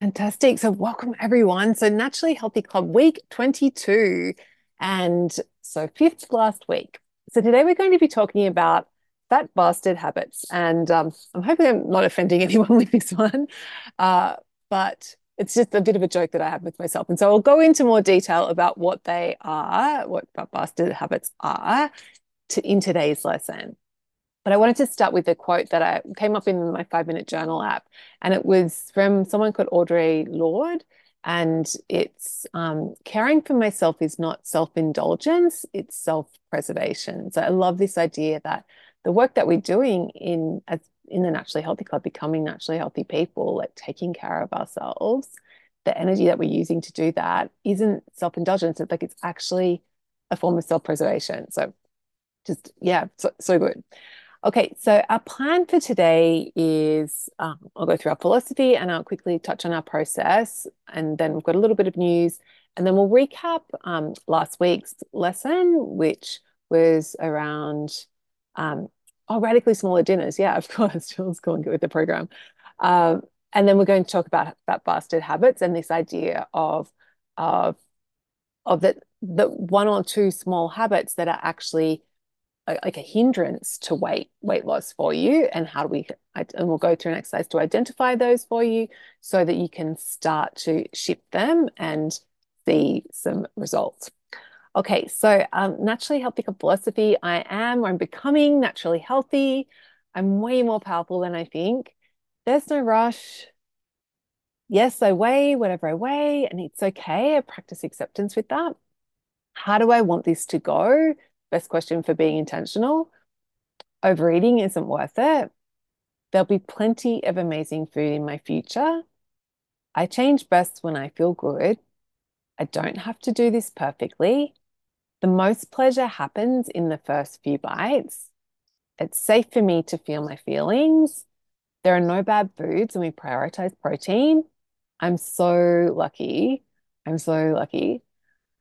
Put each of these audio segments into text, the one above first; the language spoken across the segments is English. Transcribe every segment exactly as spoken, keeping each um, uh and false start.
Fantastic. So welcome everyone. So Naturally Healthy Club week twenty-two, and so fifth last week. So today we're going to be talking about fat bastard habits, and um, I'm hoping I'm not offending anyone with this one, uh, but it's just a bit of a joke that I have with myself. And so I'll go into more detail about what they are, what fat bastard habits are to, in today's lesson. But I wanted to start with a quote that I came up in my five-minute journal app, and it was from someone called Audre Lorde, and it's um, caring for myself is not self-indulgence, it's self-preservation. So I love this idea that the work that we're doing in as in the Naturally Healthy Club, becoming naturally healthy people, like taking care of ourselves, the energy that we're using to do that isn't self-indulgence. It's like it's actually a form of self-preservation. So just, yeah, so, so good. Okay, so our plan for today is um, I'll go through our philosophy and I'll quickly touch on our process, and then we've got a little bit of news, and then we'll recap um, last week's lesson, which was around um, oh, radically smaller dinners. Yeah, of course, Jules going with the program. Um, and then we're going to talk about fat bastard habits and this idea of of of that the one or two small habits that are actually like a hindrance to weight weight loss for you, and how do we and we'll go through an exercise to identify those for you so that you can start to shift them and see some results. Okay, so um, Naturally Healthy Club philosophy. I am I'm becoming naturally healthy. I'm way more powerful than I think. There's no rush. Yes, I weigh whatever I weigh, and it's okay. I practice acceptance with that. How do I want this to go? Best question for being intentional. Overeating isn't worth it. There'll be plenty of amazing food in my future. I change best when I feel good. I don't have to do this perfectly. The most pleasure happens in the first few bites. It's safe for me to feel my feelings. There are no bad foods, and we prioritize protein. I'm so lucky. I'm so lucky.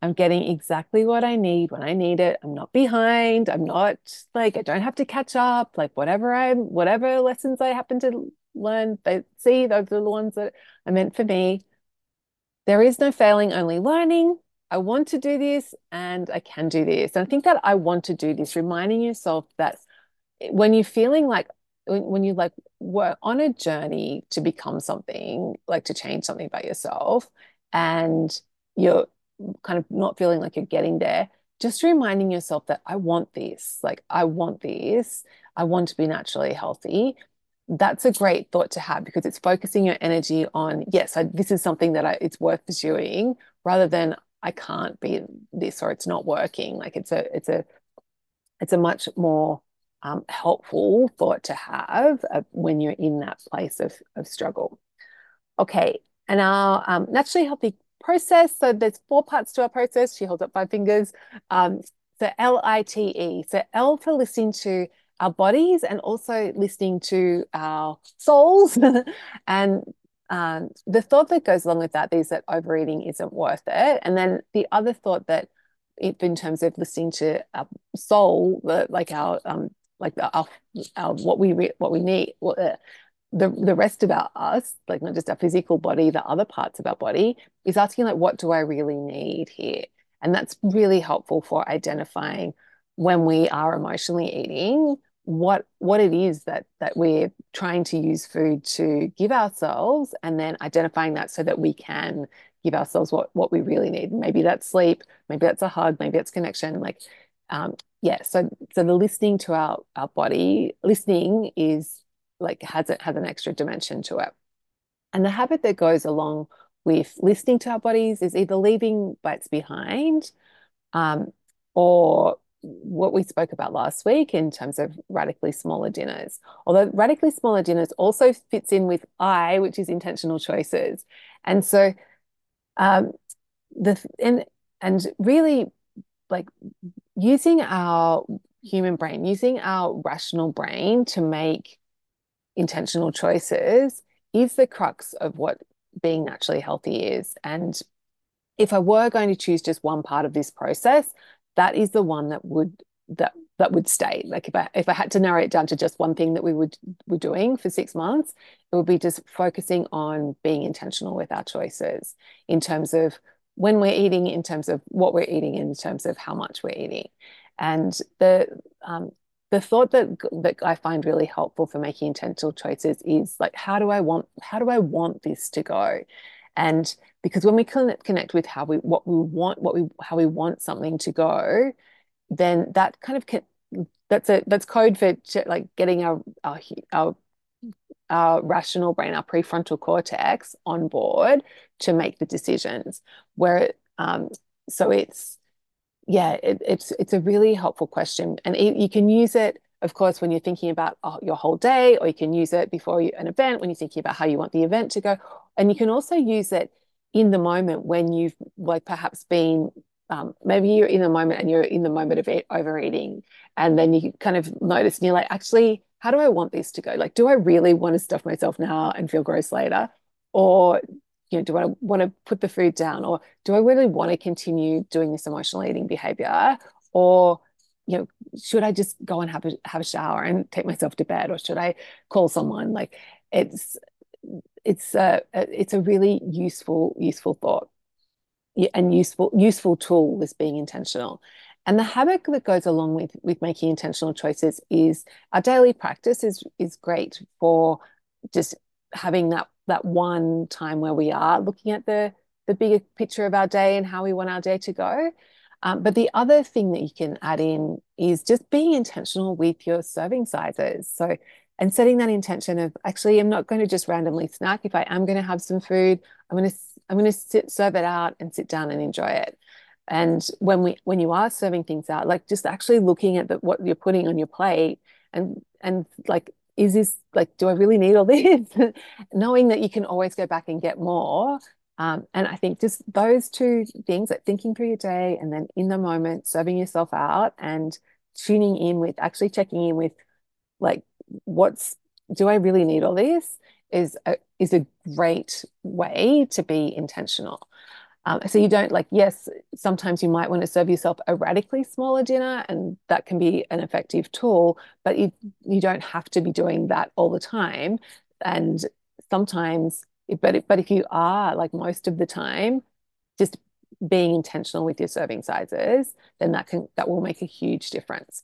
I'm getting exactly what I need when I need it. I'm not behind. I'm not like, I don't have to catch up. Like whatever I, whatever lessons I happen to learn, they see those are the ones that are meant for me. There is no failing, only learning. I want to do this and I can do this. And I think that I want to do this, reminding yourself that when you're feeling like, when you like were on a journey to become something, like to change something about yourself, and you're kind of not feeling like you're getting there, just reminding yourself that I want this, like I want this, I want to be naturally healthy. That's a great thought to have, because it's focusing your energy on, yes, I, this is something that I, it's worth pursuing, rather than I can't be this or it's not working. Like it's a, it's a, it's a much more um, helpful thought to have uh, when you're in that place of, of struggle. Okay. And our um, naturally healthy process. So there's four parts to our process. She holds up five fingers. Um, so L I T E. So L for listening to our bodies, and also listening to our souls. And um, the thought that goes along with that is that overeating isn't worth it. And then the other thought that it, in terms of listening to our soul, like our um, like the, our, our what we re, what we need. What, uh, the the rest about us, like not just our physical body, the other parts of our body, is asking like, what do I really need here? And that's really helpful for identifying when we are emotionally eating, what what it is that that we're trying to use food to give ourselves, and then identifying that so that we can give ourselves what what we really need. Maybe that's sleep, maybe that's a hug, maybe that's connection. Like, um, yeah, so so the listening to our our body, listening is like has it has an extra dimension to it. And the habit that goes along with listening to our bodies is either leaving bites behind, um, or what we spoke about last week in terms of radically smaller dinners. Although radically smaller dinners also fits in with I, which is intentional choices. And so um, the and and really like using our human brain, using our rational brain to make intentional choices is the crux of what being naturally healthy is. And if I were going to choose just one part of this process, that is the one that would that that would stay. Like if I if I had to narrow it down to just one thing that we would were doing for six months, it would be just focusing on being intentional with our choices in terms of when we're eating, in terms of what we're eating, in terms of how much we're eating. And the um, the thought that that I find really helpful for making intentional choices is like, how do I want how do I want this to go? And because when we connect with how we what we want what we how we want something to go, then that kind of can, that's a that's code for like getting our our our our rational brain, our prefrontal cortex on board to make the decisions where, um, so it's, yeah, it, it's, it's a really helpful question. And it, you can use it, of course, when you're thinking about oh, your whole day, or you can use it before you, an event, when you're thinking about how you want the event to go. And you can also use it in the moment when you've like perhaps been, Um, maybe you're in the moment and you're in the moment of it, overeating, and then you kind of notice and you're like, actually, how do I want this to go? Like, do I really want to stuff myself now and feel gross later? Or, you know, do I want to put the food down? Or do I really want to continue doing this emotional eating behavior? Or, you know, should I just go and have a, have a shower and take myself to bed? Or should I call someone? Like it's, it's a, it's a really useful, useful thought. And useful useful tool is being intentional. And the habit that goes along with with making intentional choices is our daily practice is is great for just having that that one time where we are looking at the the bigger picture of our day and how we want our day to go. Um, but the other thing that you can add in is just being intentional with your serving sizes. So and setting that intention of, actually, I'm not going to just randomly snack. If I am going to have some food, I'm going to I'm going to sit, serve it out and sit down and enjoy it. And when we, when you are serving things out, like just actually looking at the, what you're putting on your plate and, and like, is this like, do I really need all this? Knowing that you can always go back and get more. Um, and I think just those two things, like thinking through your day and then in the moment, serving yourself out and tuning in with, actually checking in with like, what's, do I really need all this? is a, is a great way to be intentional. Um, so you don't like, yes, sometimes you might want to serve yourself a radically smaller dinner and that can be an effective tool, but you, you don't have to be doing that all the time. And sometimes, but, but if you are like most of the time, just being intentional with your serving sizes, then that can, that will make a huge difference.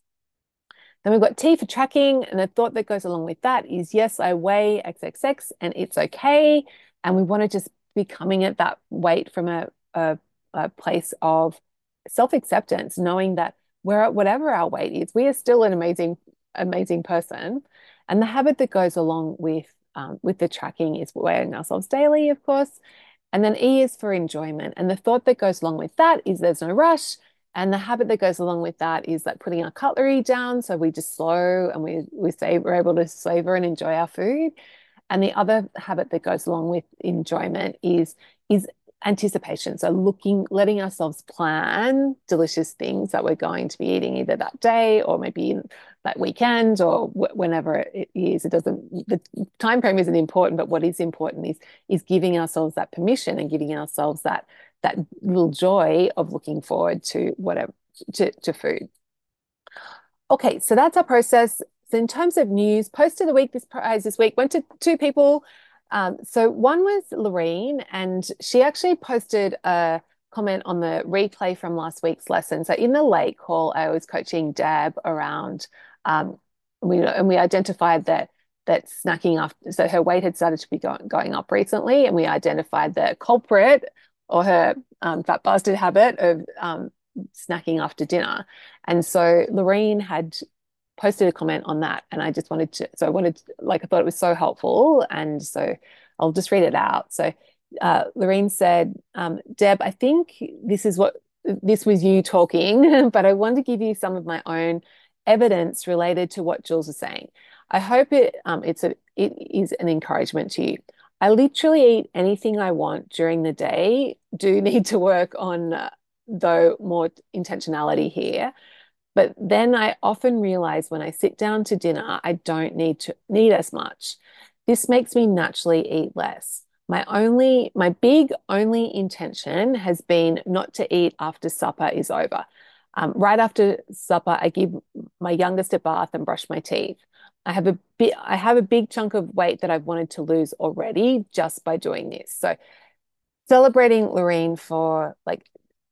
Then we've got T for tracking, and the thought that goes along with that is, yes, I weigh triple X and it's okay. And we want to just be coming at that weight from a, a, a place of self-acceptance, knowing that we're at whatever our weight is, we are still an amazing, amazing person. And the habit that goes along with, um, with the tracking is weighing ourselves daily, of course. And then E is for enjoyment. And the thought that goes along with that is there's no rush. And the habit that goes along with that is like putting our cutlery down. So we just slow and we we say we're able to savor and enjoy our food. And the other habit that goes along with enjoyment is, is anticipation. So looking, letting ourselves plan delicious things that we're going to be eating either that day or maybe in that weekend or wh whenever it is. It doesn't, the time frame isn't important, but what is important is, is giving ourselves that permission and giving ourselves that that little joy of looking forward to whatever, to, to food. Okay, so that's our process. So in terms of news, post of the week, this prize this week went to two people. Um, so one was Loreen, and she actually posted a comment on the replay from last week's lesson. So in the late call, I was coaching Deb around, um, we, and we identified that that snacking after, so her weight had started to be going, going up recently, and we identified the culprit or her um, fat bastard habit of um, snacking after dinner. And so Loreen had posted a comment on that, and I just wanted to, so I wanted, to, like I thought it was so helpful, and so I'll just read it out. So uh, Loreen said, um, Deb, I think this is what, this was you talking, but I wanted to give you some of my own evidence related to what Jules was saying. I hope it, um, it's a, it is an encouragement to you. I literally eat anything I want during the day. Do need to work on, uh, though, more intentionality here. But then I often realize when I sit down to dinner, I don't need to need as much. This makes me naturally eat less. My only, my big only intention has been not to eat after supper is over. Um, right after supper, I give my youngest a bath and brush my teeth. I have a bit, I have a big chunk of weight that I've wanted to lose already just by doing this. So celebrating Loreen for like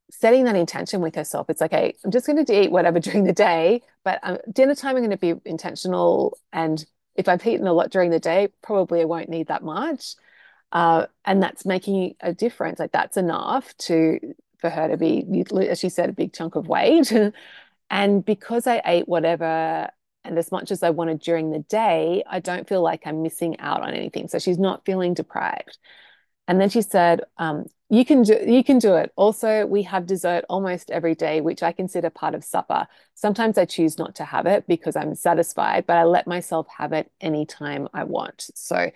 setting that intention with herself. It's like, okay, I'm just going to eat whatever during the day, but um, dinner time, I'm going to be intentional. And if I've eaten a lot during the day, probably I won't need that much. Uh, and that's making a difference. Like that's enough to, for her to be, as she said, a big chunk of weight. And because I ate whatever and as much as I wanted during the day, I don't feel like I'm missing out on anything. So she's not feeling deprived. And then she said, um, you can do, you can do it. Also, we have dessert almost every day, which I consider part of supper. Sometimes I choose not to have it because I'm satisfied, but I let myself have it anytime I want. So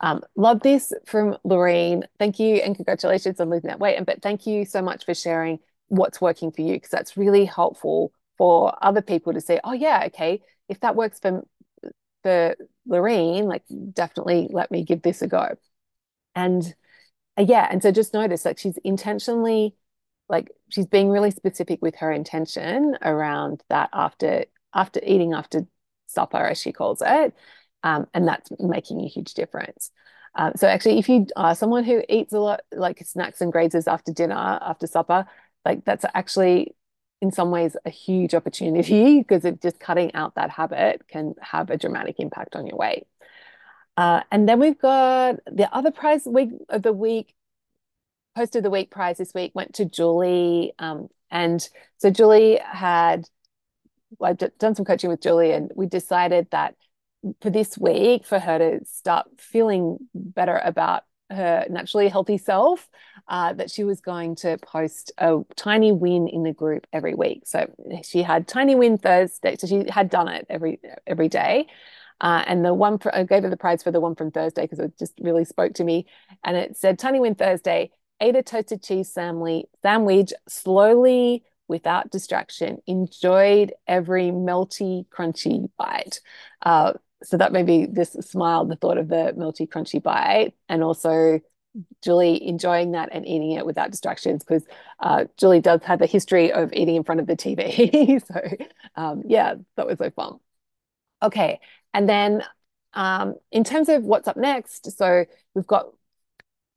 Um, love this from Loreen. Thank you and congratulations on losing that weight. And but thank you so much for sharing what's working for you, because that's really helpful for other people to say, oh yeah, okay, if that works for, for Loreen, like definitely let me give this a go. And uh, yeah, and so just notice like she's intentionally, like she's being really specific with her intention around that after after eating after supper, as she calls it. Um, and that's making a huge difference. Um, so actually, if you are someone who eats a lot, like snacks and grazes after dinner, after supper, like that's actually in some ways a huge opportunity, because it just cutting out that habit can have a dramatic impact on your weight. Uh, and then we've got the other prize week of the week, post of the week prize this week went to Julie. Um, and so Julie had, well, I've done some coaching with Julie, and we decided that for this week, for her to start feeling better about her naturally healthy self, uh, that she was going to post a tiny win in the group every week. So she had tiny win Thursday. So she had done it every every day. Uh, and the one, for, I gave her the prize for the one from Thursday because it just really spoke to me. And it said, tiny win Thursday, ate a toasted cheese sandwich slowly without distraction, enjoyed every melty, crunchy bite. Uh, So that made me this smile, the thought of the melty, crunchy bite, and also Julie enjoying that and eating it without distractions, because uh, Julie does have a history of eating in front of the T V. so um, yeah, that was so fun. Okay, and then um, in terms of what's up next, so we've got,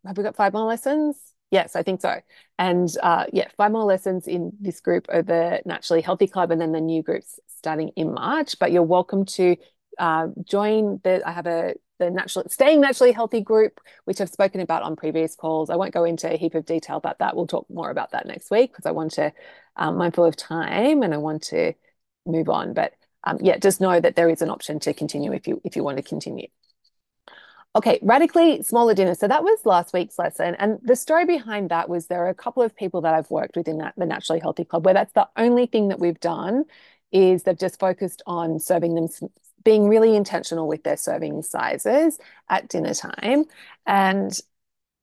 have we got five more lessons? Yes, I think so. And uh, yeah, five more lessons in this group over Naturally Healthy Club, and then the new groups starting in March, but you're welcome to Uh, join the I have a the natural staying naturally healthy group, which I've spoken about on previous calls. I won't go into a heap of detail about that. We'll talk more about that next week, because I want to um, mindful of time and I want to move on. But um, yeah, just know that there is an option to continue if you if you want to continue. Okay, radically smaller dinner. So that was last week's lesson. And the story behind that was there are a couple of people that I've worked with in that the Naturally Healthy Club where that's the only thing that we've done is they've just focused on serving them some, being really intentional with their serving sizes at dinner time, and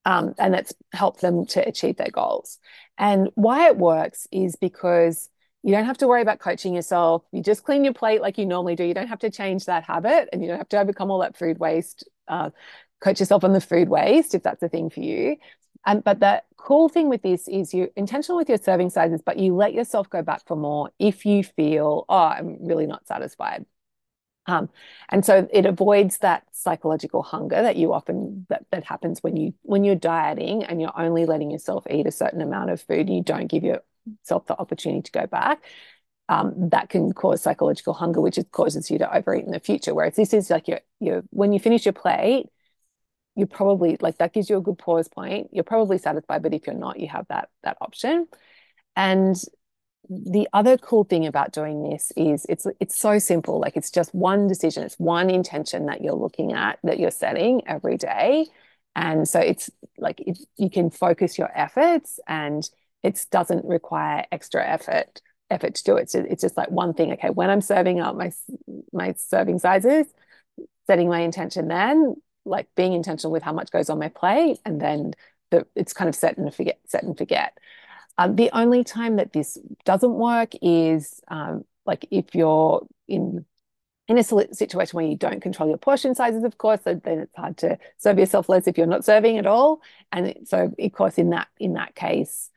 um, and that's helped them to achieve their goals. And why it works is because you don't have to worry about coaching yourself. You just clean your plate like you normally do. You don't have to change that habit, and you don't have to overcome all that food waste. Uh, coach yourself on the food waste if that's a thing for you. Um, but the cool thing with this is you're intentional with your serving sizes, but you let yourself go back for more if you feel, oh, I'm really not satisfied. Um, and so it avoids that psychological hunger that you often, that, that happens when you, when you're dieting and you're only letting yourself eat a certain amount of food and you don't give yourself the opportunity to go back. Um, that can cause psychological hunger, which causes you to overeat in the future. Whereas this is like your, your, when you finish your plate, you probably like that gives you a good pause point. You're probably satisfied, but if you're not, you have that, that option. And the other cool thing about doing this is it's it's so simple. Like it's just one decision. It's one intention that you're looking at, that you're setting every day. And so it's like it, you can focus your efforts, and it doesn't require extra effort effort to do it. So it's just like one thing. Okay, when I'm serving up my, my serving sizes, setting my intention then, like being intentional with how much goes on my plate, and then the, it's kind of set and forget, set and forget. Um, the only time that this doesn't work is um, like if you're in, in a situation where you don't control your portion sizes, of course, then it's hard to serve yourself less if you're not serving at all. And so, of course, in that in that case,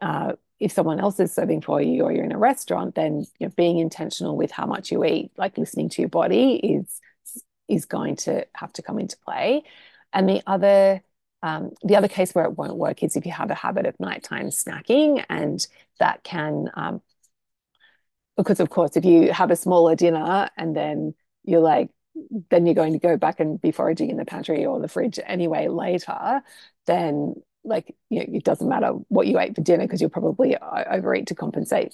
uh, if someone else is serving for you or you're in a restaurant, then you know, being intentional with how much you eat, like listening to your body is is going to have to come into play. And the other um, the other case where it won't work is if you have a habit of nighttime snacking, and that can, um, because of course, if you have a smaller dinner and then you're like, then you're going to go back and be foraging in the pantry or the fridge anyway later, then like, you know, it doesn't matter what you ate for dinner because you'll probably overeat to compensate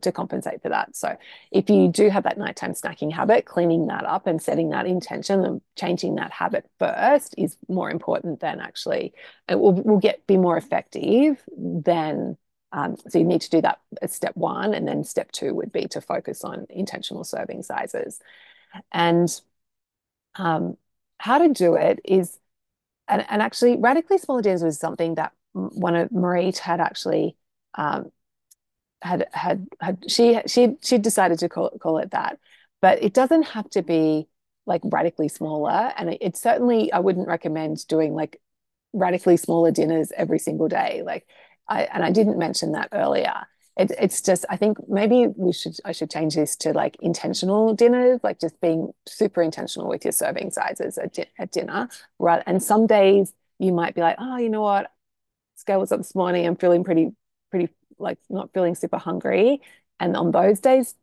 to compensate for that. So if you do have that nighttime snacking habit, cleaning that up and setting that intention and changing that habit first is more important than actually, it will, will get be more effective than, um, so you need to do that as step one, and then step two would be to focus on intentional serving sizes. And um, how to do it is, and, and actually radically smaller dinners was something that one of Marie had actually um, had, had, had, she, she, she decided to call, call it that, but it doesn't have to be like radically smaller. And it, it certainly, I wouldn't recommend doing like radically smaller dinners every single day. Like I, and I didn't mention that earlier. It, it's just, I think maybe we should, I should change this to like intentional dinners, like just being super intentional with your serving sizes at, di- at dinner. Right. And some days you might be like, oh, you know what? Scale was up this morning. I'm feeling pretty, pretty like not feeling super hungry. And on those days,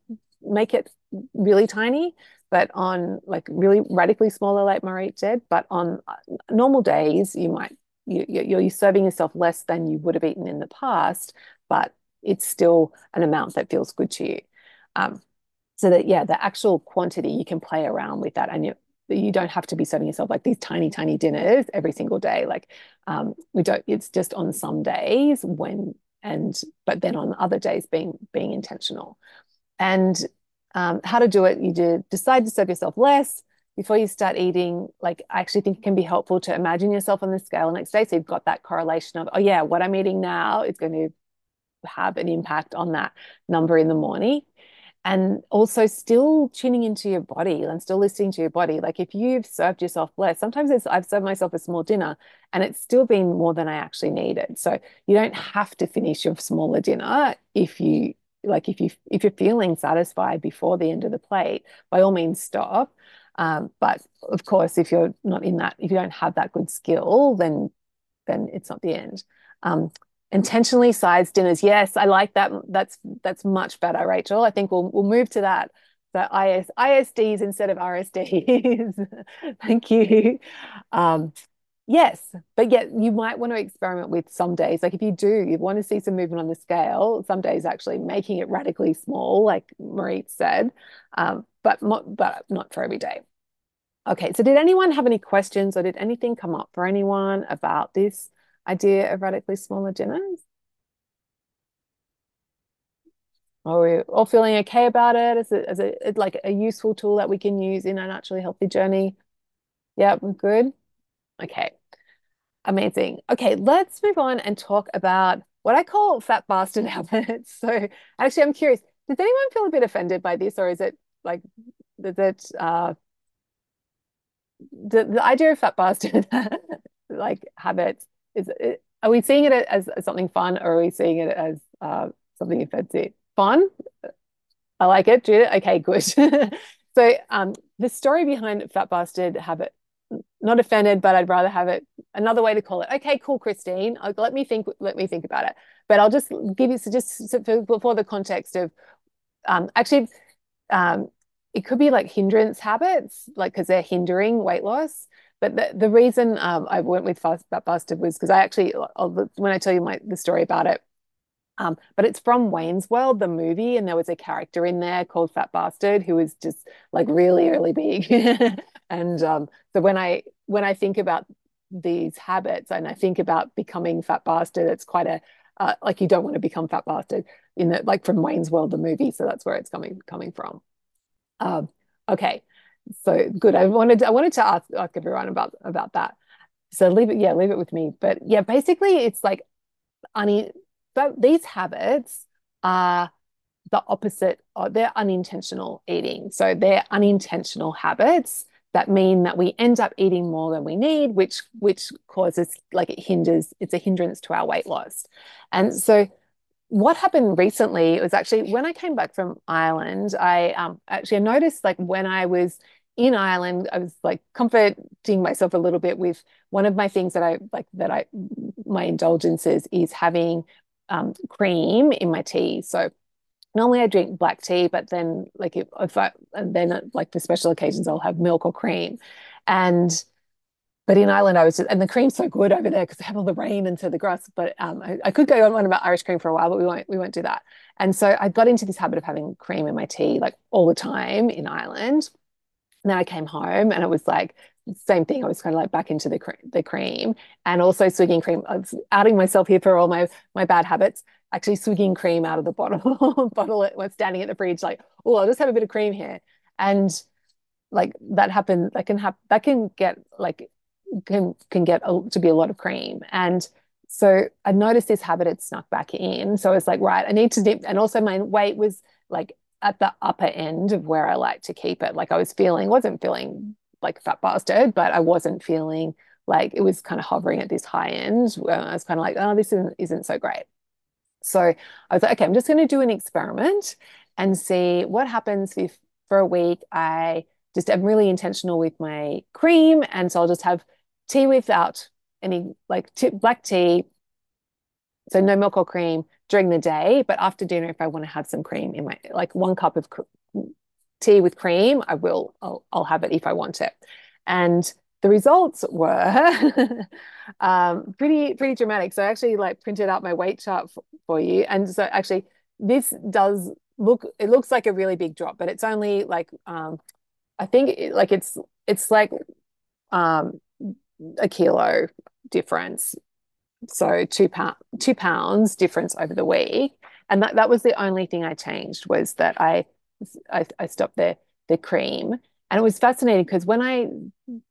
make it really tiny, but on like really radically smaller, like Marie did. But on normal days, you might, you, you're serving yourself less than you would have eaten in the past, but it's still an amount that feels good to you. Um, so that, yeah, the actual quantity, you can play around with that, and you you don't have to be serving yourself like these tiny, tiny dinners every single day. Like um, we don't, it's just on some days when, and, but then on other days being, being intentional. And um, how to do it, you do decide to serve yourself less before you start eating. Like I actually think it can be helpful to imagine yourself on the scale the next day. So you've got that correlation of, oh yeah, what I'm eating now is going to have an impact on that number in the morning. And also still tuning into your body and still listening to your body. Like if you've served yourself less, sometimes it's, I've served myself a small dinner and it's still been more than I actually needed. So you don't have to finish your smaller dinner. If you like, if you, if you're feeling satisfied before the end of the plate, by all means stop. Um, but of course, if you're not in that, if you don't have that good skill, then, then it's not the end. Um, Intentionally sized dinners. Yes, I like that. That's that's much better, Rachel. I think we'll we'll move to that. So I S, I S Ds instead of R S Ds. Thank you. Um, yes, but yet you might want to experiment with some days. Like if you do, you want to see some movement on the scale, some days actually making it radically small, like Marie said, um, but, but not for every day. Okay, so did anyone have any questions or did anything come up for anyone about this idea of radically smaller dinners? Are we all feeling okay about it as a, as a like a useful tool that we can use in our naturally healthy journey? Yeah, we're good. Okay, amazing. Okay, let's move on and talk about what I call fat bastard habits. So actually, I'm curious, does anyone feel a bit offended by this, or is it like that? Uh, the the idea of fat bastard like habits? Is it, are we seeing it as, as something fun, or are we seeing it as uh, something offensive? Fun? I like it, Judith. Okay, good. So um, the story behind Fat Bastard Habit, not offended, but I'd rather have it another way to call it. Okay, cool, Christine. I'll, let me think. Let me think about it. But I'll just give you so just for, for the context of um, actually, um, it could be like hindrance habits, like because they're hindering weight loss. But the, the reason um, I went with Fat Bastard was because I actually, I'll, when I tell you my the story about it, um, but it's from Wayne's World, the movie, and there was a character in there called Fat Bastard who was just like really, really big. And um, so when I when I think about these habits and I think about becoming Fat Bastard, it's quite a uh, like you don't want to become Fat Bastard in the, like from Wayne's World, the movie. So that's where it's coming coming from. Um, okay. So good. I wanted to, I wanted to ask, ask everyone about about that. So leave it, yeah, leave it with me. But yeah, basically, it's like, un- but these habits are the opposite. Of, they're unintentional eating. So they're unintentional habits that mean that we end up eating more than we need, which which causes like it hinders. It's a hindrance to our weight loss, and so what happened recently, it was actually when I came back from Ireland, I um, actually I noticed like when I was in Ireland, I was like comforting myself a little bit with one of my things that I like that I, my indulgences is having um, cream in my tea. So normally I drink black tea, but then like if, if I, and then like for special occasions, I'll have milk or cream. And But in Ireland, I was just, and the cream's so good over there because they have all the rain and so the grass, but um, I, I could go on one about Irish cream for a while, but we won't, we won't do that. And so I got into this habit of having cream in my tea like all the time in Ireland. And then I came home and it was like, same thing. I was kind of like back into the, cre- the cream and also swigging cream. I was outing myself here for all my, my bad habits, actually swigging cream out of the bottle, bottle it when standing at the fridge, like, oh, I'll just have a bit of cream here. And like that happened, that can happen, that can get like, can can get a, to be a lot of cream. And so I noticed this habit had snuck back in. So I was like, right, I need to dip. And also my weight was like at the upper end of where I like to keep it. Like I was feeling, wasn't feeling like fat bastard, but I wasn't feeling like it was kind of hovering at this high end. I was kind of like, oh, this isn't, isn't so great. So I was like, okay, I'm just going to do an experiment and see what happens if for a week I just am really intentional with my cream. And so I'll just have tea without any like t- black tea, so no milk or cream during the day, but after dinner if I want to have some cream in my, like one cup of cr- tea with cream, I will, I'll, I'll have it if I want it. And the results were um, pretty pretty dramatic. So I actually like printed out my weight chart f- for you, and so actually this does look, it looks like a really big drop, but it's only like um, I think it, like it's it's like um. a kilo difference, so two pound two pounds difference over the week. And that, that was the only thing I changed, was that I I, I stopped the the cream. And it was fascinating because when I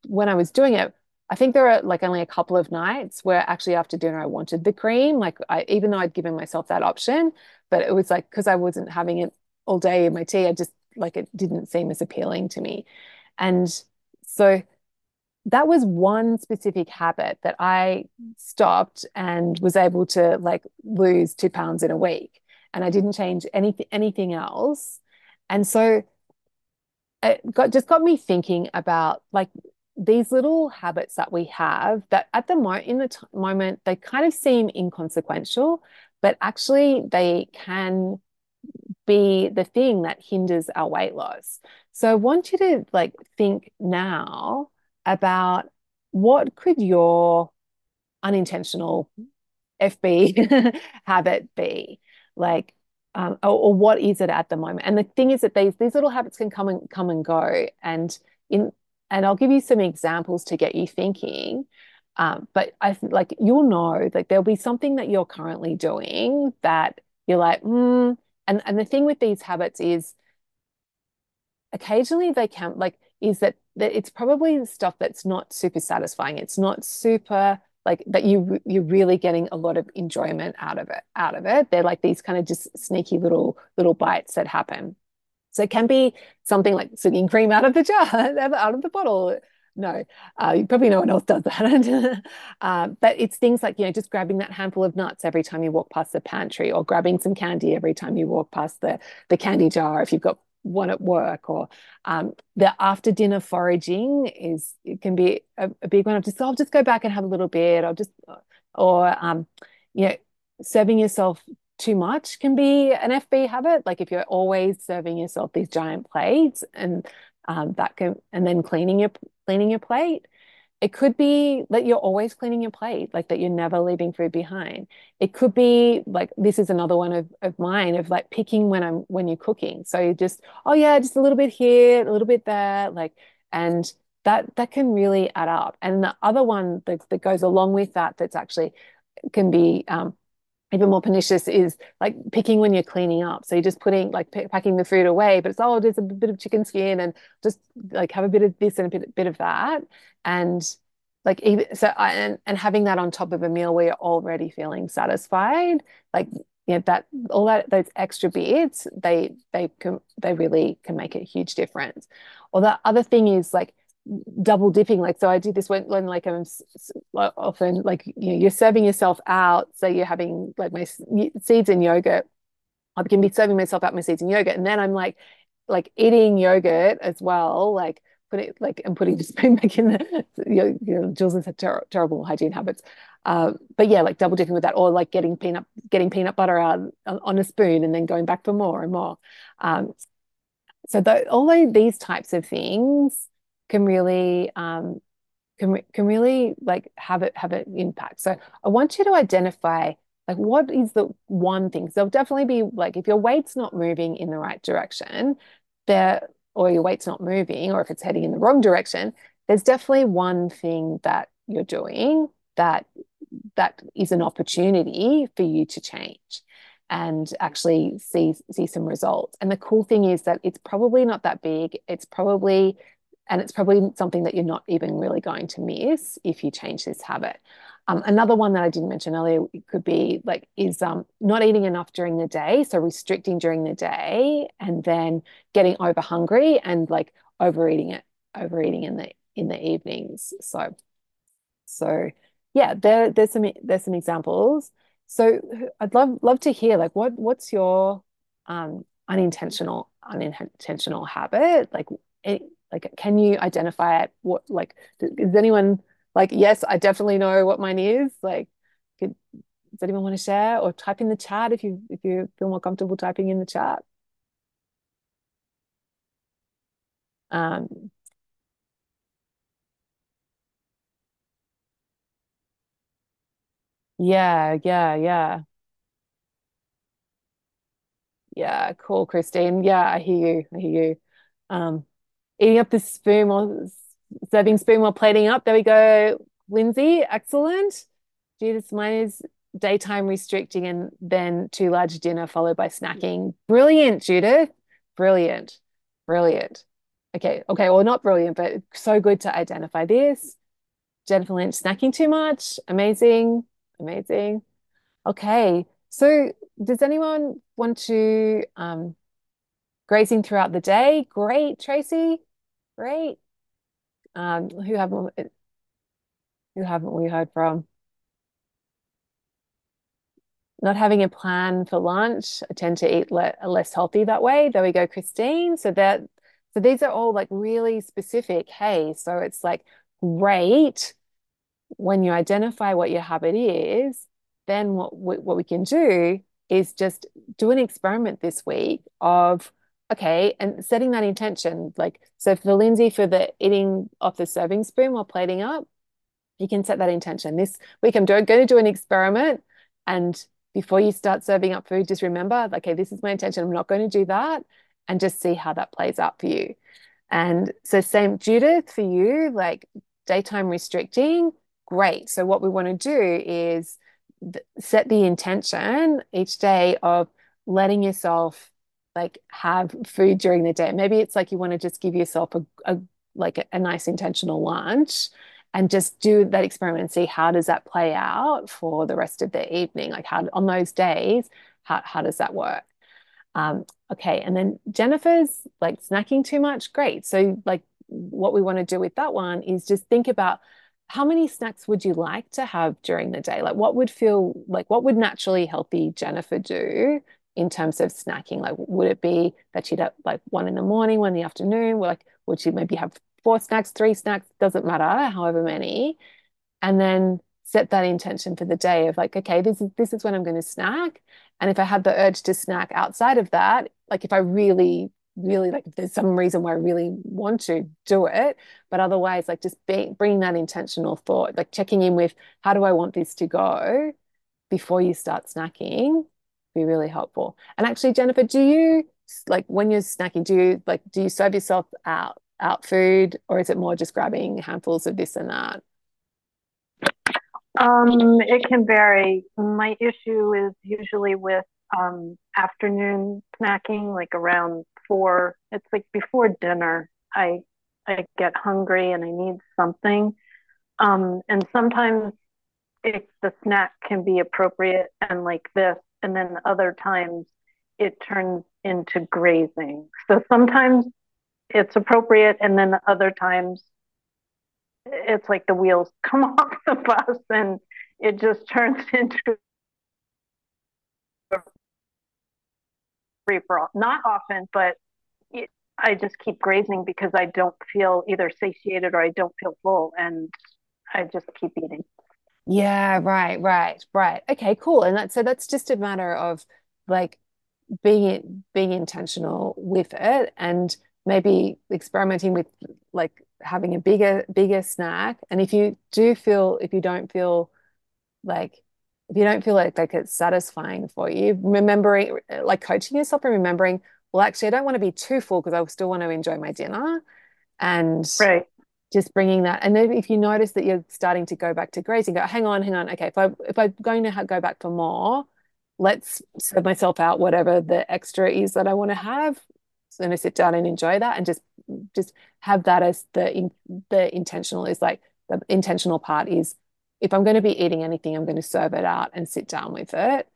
when I was doing it, I think there were like only a couple of nights where actually after dinner I wanted the cream, like I even though I'd given myself that option, but it was like because I wasn't having it all day in my tea, I just like it didn't seem as appealing to me. And so that was one specific habit that I stopped and was able to like lose two pounds in a week. And I didn't change anything, anything else. And so it got, just got me thinking about like these little habits that we have that at the moment, in the t- moment, they kind of seem inconsequential, but actually they can be the thing that hinders our weight loss. So I want you to like think now about what could your unintentional F B habit be, like, um, or, or what is it at the moment? And the thing is that these these little habits can come and come and go. And in and I'll give you some examples to get you thinking. Um, but I like you'll know like there'll be something that you're currently doing that you're like, hmm. And and the thing with these habits is occasionally they can like. is that, that it's probably stuff that's not super satisfying. It's not super like that you, you're really getting a lot of enjoyment out of it, out of it. They're like these kind of just sneaky little, little bites that happen. So it can be something like swigging cream out of the jar, out of the bottle. No, uh, probably no one else does that. uh, but it's things like, you know, just grabbing that handful of nuts every time you walk past the pantry, or grabbing some candy every time you walk past the, the candy jar if you've got one at work, or um, the after dinner foraging is, it can be a, a big one. I'll just, I'll just go back and have a little bit. I'll just, or, um, you know, serving yourself too much can be an F B habit. Like if you're always serving yourself these giant plates, and um, that can, and then cleaning your, cleaning your plate. It could be that you're always cleaning your plate, like that you're never leaving food behind. It could be like, this is another one of, of mine, of like picking when I'm, when you're cooking. So you just, oh yeah, just a little bit here, a little bit there, like, and that, that can really add up. And the other one that, that goes along with that, that's actually can be um, even more pernicious, is like picking when you're cleaning up. So you're just putting like p- packing the food away, but it's, oh, there's a bit of chicken skin and just like have a bit of this and a bit, bit of that. And like, even so, I, and, and having that on top of a meal where you're already feeling satisfied, like, you know, that, all that, those extra bits, they, they can, they really can make a huge difference. Or the other thing is like double dipping. Like, so I do this when, when like I'm often like, you know, you're serving yourself out. So you're having like my seeds and yogurt. I can be serving myself out my seeds and yogurt. And then I'm like, like eating yogurt as well. Like, put it like, I'm putting just being back in the, you know, Jules has had ter- terrible hygiene habits. Um, but yeah, like double dipping with that, or like getting peanut, getting peanut butter out on a spoon and then going back for more and more. Um, so th- although these types of things can really, um, can, can really like have it, have an impact. So I want you to identify like, what is the one thing? So there'll definitely be like, if your weight's not moving in the right direction there, or your weight's not moving, or if it's heading in the wrong direction, there's definitely one thing that you're doing that that is an opportunity for you to change and actually see see some results. And the cool thing is that it's probably not that big. It's probably, and it's probably something that you're not even really going to miss if you change this habit. Um, another one that I didn't mention earlier could be like is um, not eating enough during the day, so restricting during the day, and then getting over hungry and like overeating it, overeating in the in the evenings. So, so yeah, there there's some there's some examples. So I'd love love to hear like what what's your um, unintentional unintentional habit? Like it, like can you identify it? What like is anyone? Like, yes, I definitely know what mine is. Like, could, does anyone want to share, or type in the chat if you if you feel more comfortable typing in the chat? Um, yeah, yeah, yeah. Yeah, cool, Christine. Yeah, I hear you. I hear you. Um, eating up the spoon or serving spoon while plating up. There we go, Lindsay. Excellent. Judith, mine is daytime restricting and then too large dinner followed by snacking. Brilliant, Judith. Brilliant. Brilliant. Okay. Okay. Well, not brilliant, but so good to identify this. Jennifer Lynch, snacking too much. Amazing. Amazing. Okay. So does anyone want to um, grazing throughout the day? Great, Tracy. Great. Um, who haven't who haven't we heard from? Not having a plan for lunch. I tend to eat le- less healthy that way. There we go, Christine. So that so these are all like really specific. Hey, so it's like great when you identify what your habit is. Then what we, what we can do is just do an experiment this week of. Okay, and setting that intention, like, so for Lindsay, for the eating off the serving spoon while plating up, you can set that intention. This week I'm doing, going to do an experiment, and before you start serving up food, just remember, okay, this is my intention. I'm not going to do that, and just see how that plays out for you. And so same, Judith, for you, like daytime restricting, great. So what we want to do is th- set the intention each day of letting yourself like have food during the day. Maybe it's like you want to just give yourself a, a like a, a nice intentional lunch and just do that experiment and see how does that play out for the rest of the evening. Like how on those days, how how does that work? Um, okay, and then Jennifer's like snacking too much. Great. So like what we want to do with that one is just think about how many snacks would you like to have during the day? Like what would feel like what would naturally healthy Jennifer do in terms of snacking? Like would it be that she'd have like one in the morning, one in the afternoon? Like would she maybe have four snacks, three snacks? Doesn't matter, however many. And then set that intention for the day of like, okay, this is this is when I'm going to snack. And if I had the urge to snack outside of that, like if I really, really like if there's some reason why I really want to do it, but otherwise like just be, bring that intentional thought, like checking in with how do I want this to go before you start snacking. Be really helpful. And actually, Jennifer, do you like when you're snacking, do you like do you serve yourself out out food, or is it more just grabbing handfuls of this and that? Um, it can vary. My issue is usually with um afternoon snacking, like around four. It's like before dinner, I I get hungry and I need something. Um, and sometimes it's the snack can be appropriate and like this. And then other times it turns into grazing. So sometimes it's appropriate and then other times it's like the wheels come off the bus and it just turns into a free for all. Not often, but it, I just keep grazing because I don't feel either satiated or I don't feel full, and I just keep eating. Yeah, right, right, right. Okay, cool. And that, so that's just a matter of like being being intentional with it, and maybe experimenting with like having a bigger bigger snack. And if you do feel, if you don't feel like, if you don't feel like like it's satisfying for you, remembering, like coaching yourself and remembering, well, actually, I don't want to be too full because I still want to enjoy my dinner, and right. Just bringing that. And then if you notice that you're starting to go back to grazing, go, hang on, hang on. Okay, if I, if I'm going to ha- go back for more, let's serve myself out whatever the extra is that I want to have. So I'm going to sit down and enjoy that, and just just have that as the in, the intentional is like the intentional part is, if I'm going to be eating anything, I'm going to serve it out and sit down with it,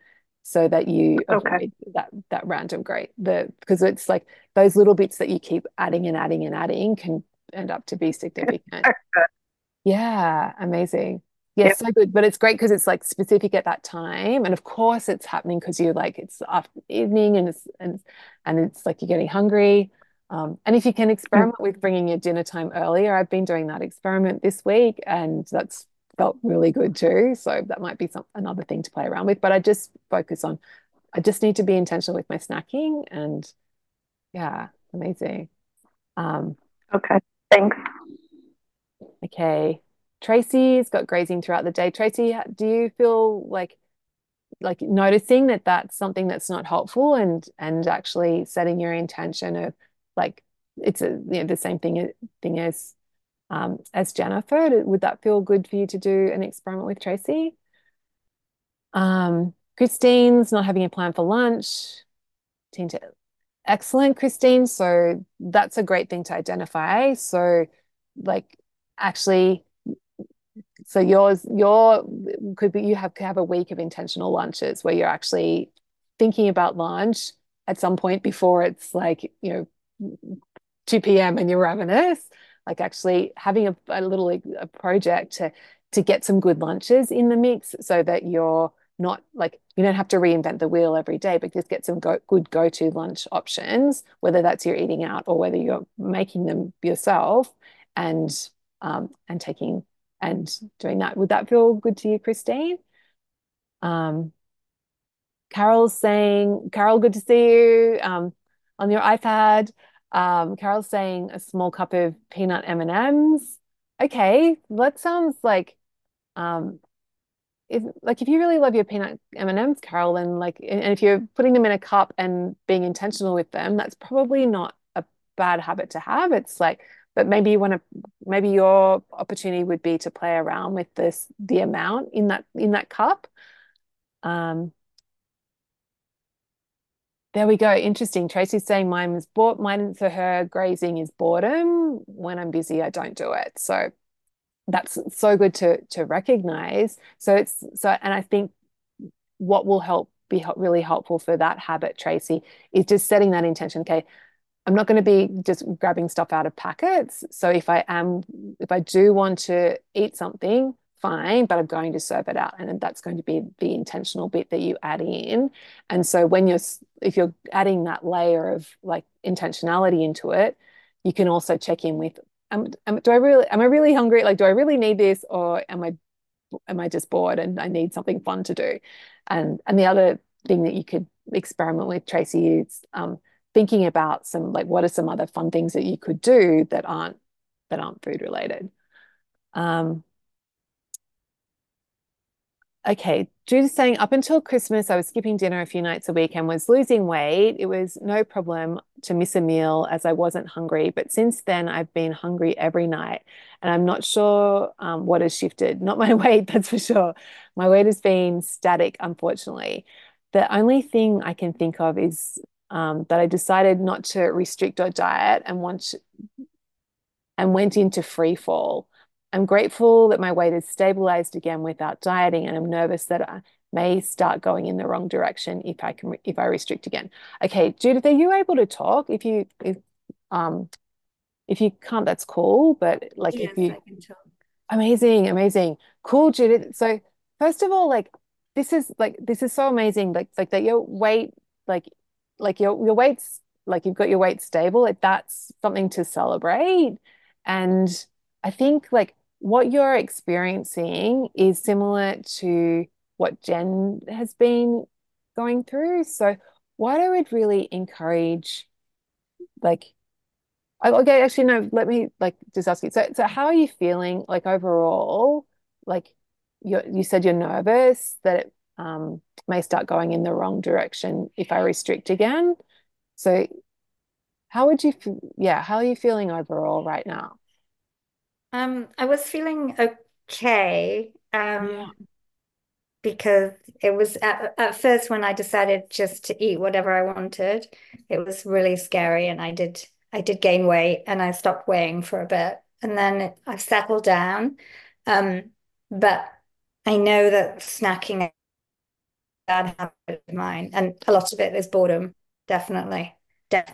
so that you okay that that random great the because it's like those little bits that you keep adding and adding and adding can end up to be significant. Yeah, amazing. Yeah, yep. So good. But it's great because it's like specific at that time, and of course it's happening because you're like, it's after the evening, and it's and and it's like you're getting hungry. Um, and if you can experiment mm. with bringing your dinner time earlier, I've been doing that experiment this week, and that's felt really good too. So that might be some another thing to play around with. But I just focus on, I just need to be intentional with my snacking, and yeah, amazing. Um, okay. Thanks. Okay. Tracy's got grazing throughout the day. Tracy, do you feel like like noticing that that's something that's not helpful, and and actually setting your intention of like it's a, you know, the same thing thing as um, as Jennifer? Would that feel good for you to do an experiment with Tracy? Um, Christine's not having a plan for lunch. Excellent, Christine. So that's a great thing to identify. So like actually, so yours, your could be, you have could have a week of intentional lunches where you're actually thinking about lunch at some point before it's like, you know, two p.m. and you're ravenous, like actually having a, a little a project to, to get some good lunches in the mix, so that you're not like, you don't have to reinvent the wheel every day, but just get some go- good go-to lunch options, whether that's you're eating out or whether you're making them yourself, and um, and taking and doing that. Would that feel good to you, Christine? Um, Carol's saying, Carol, good to see you um, on your iPad. Um, Carol's saying a small cup of peanut M and M's. Okay, that sounds like... Um, If, like if you really love your peanut M and M's, Carol, and like and if you're putting them in a cup and being intentional with them, that's probably not a bad habit to have. It's like, but maybe you want to, maybe your opportunity would be to play around with this, the amount in that in that cup. Um, there we go. Interesting. Tracy's saying mine was bought. Mine for her grazing is boredom. When I'm busy, I don't do it. So. That's so good to to recognize. So it's so, and I think what will help be help, really helpful for that habit, Tracy, is just setting that intention. Okay, I'm not going to be just grabbing stuff out of packets. So if I am, if I do want to eat something, fine, but I'm going to serve it out, and that's going to be the intentional bit that you add in. And so when you're, if you're adding that layer of like intentionality into it, you can also check in with. Um, do I really am I really hungry? Like, do I really need this, or am I am I just bored and I need something fun to do? And and the other thing that you could experiment with, Tracy, is um, thinking about some like what are some other fun things that you could do that aren't that aren't food related. Um, okay, Judith's saying up until Christmas, I was skipping dinner a few nights a week and was losing weight. It was no problem to miss a meal as I wasn't hungry, but since then I've been hungry every night, and I'm not sure um, what has shifted. Not my weight, that's for sure. My weight has been static, unfortunately. The only thing I can think of is um, that I decided not to restrict or diet and want and went into free fall. I'm grateful that my weight is stabilized again without dieting, and I'm nervous that I may start going in the wrong direction if I can if I restrict again. Okay, Judith, are you able to talk? If you if um if you can't, that's cool. But like yes, if you I can talk. Amazing, amazing. Cool, Judith. So first of all, like this is like this is so amazing. Like like that your weight, like like your your weight's like you've got your weight stable. Like that's something to celebrate. And I think like what you're experiencing is similar to what Jen has been going through. So what I would really encourage, like, okay, actually, no, let me like just ask you. So, so how are you feeling like overall? Like you you said you're nervous that it um, may start going in the wrong direction if I restrict again. So how would you, yeah, how are you feeling overall right now? Um, I was feeling okay. Um, yeah. Because it was at, at first when I decided just to eat whatever I wanted, it was really scary, and I did I did gain weight, and I stopped weighing for a bit, and then I settled down. Um, but I know that snacking is a bad habit of mine, and a lot of it is boredom, definitely. De-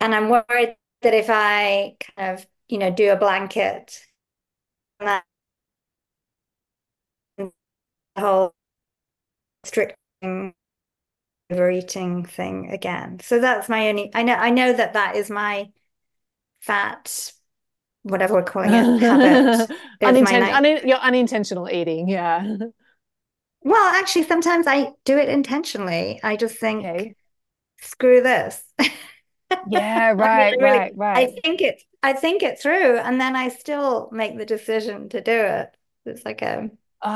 and I'm worried that if I kind of, you know, do a blanket, that whole restricting overeating thing again. So that's my only, I know I know that that is my fat, whatever we're calling it, habit. Uninten- un- your unintentional eating, yeah. Well, actually, sometimes I do it intentionally. I just think, okay, screw this. Yeah, right, I mean, really, right, right. I think it, I think it through, and then I still make the decision to do it. It's like a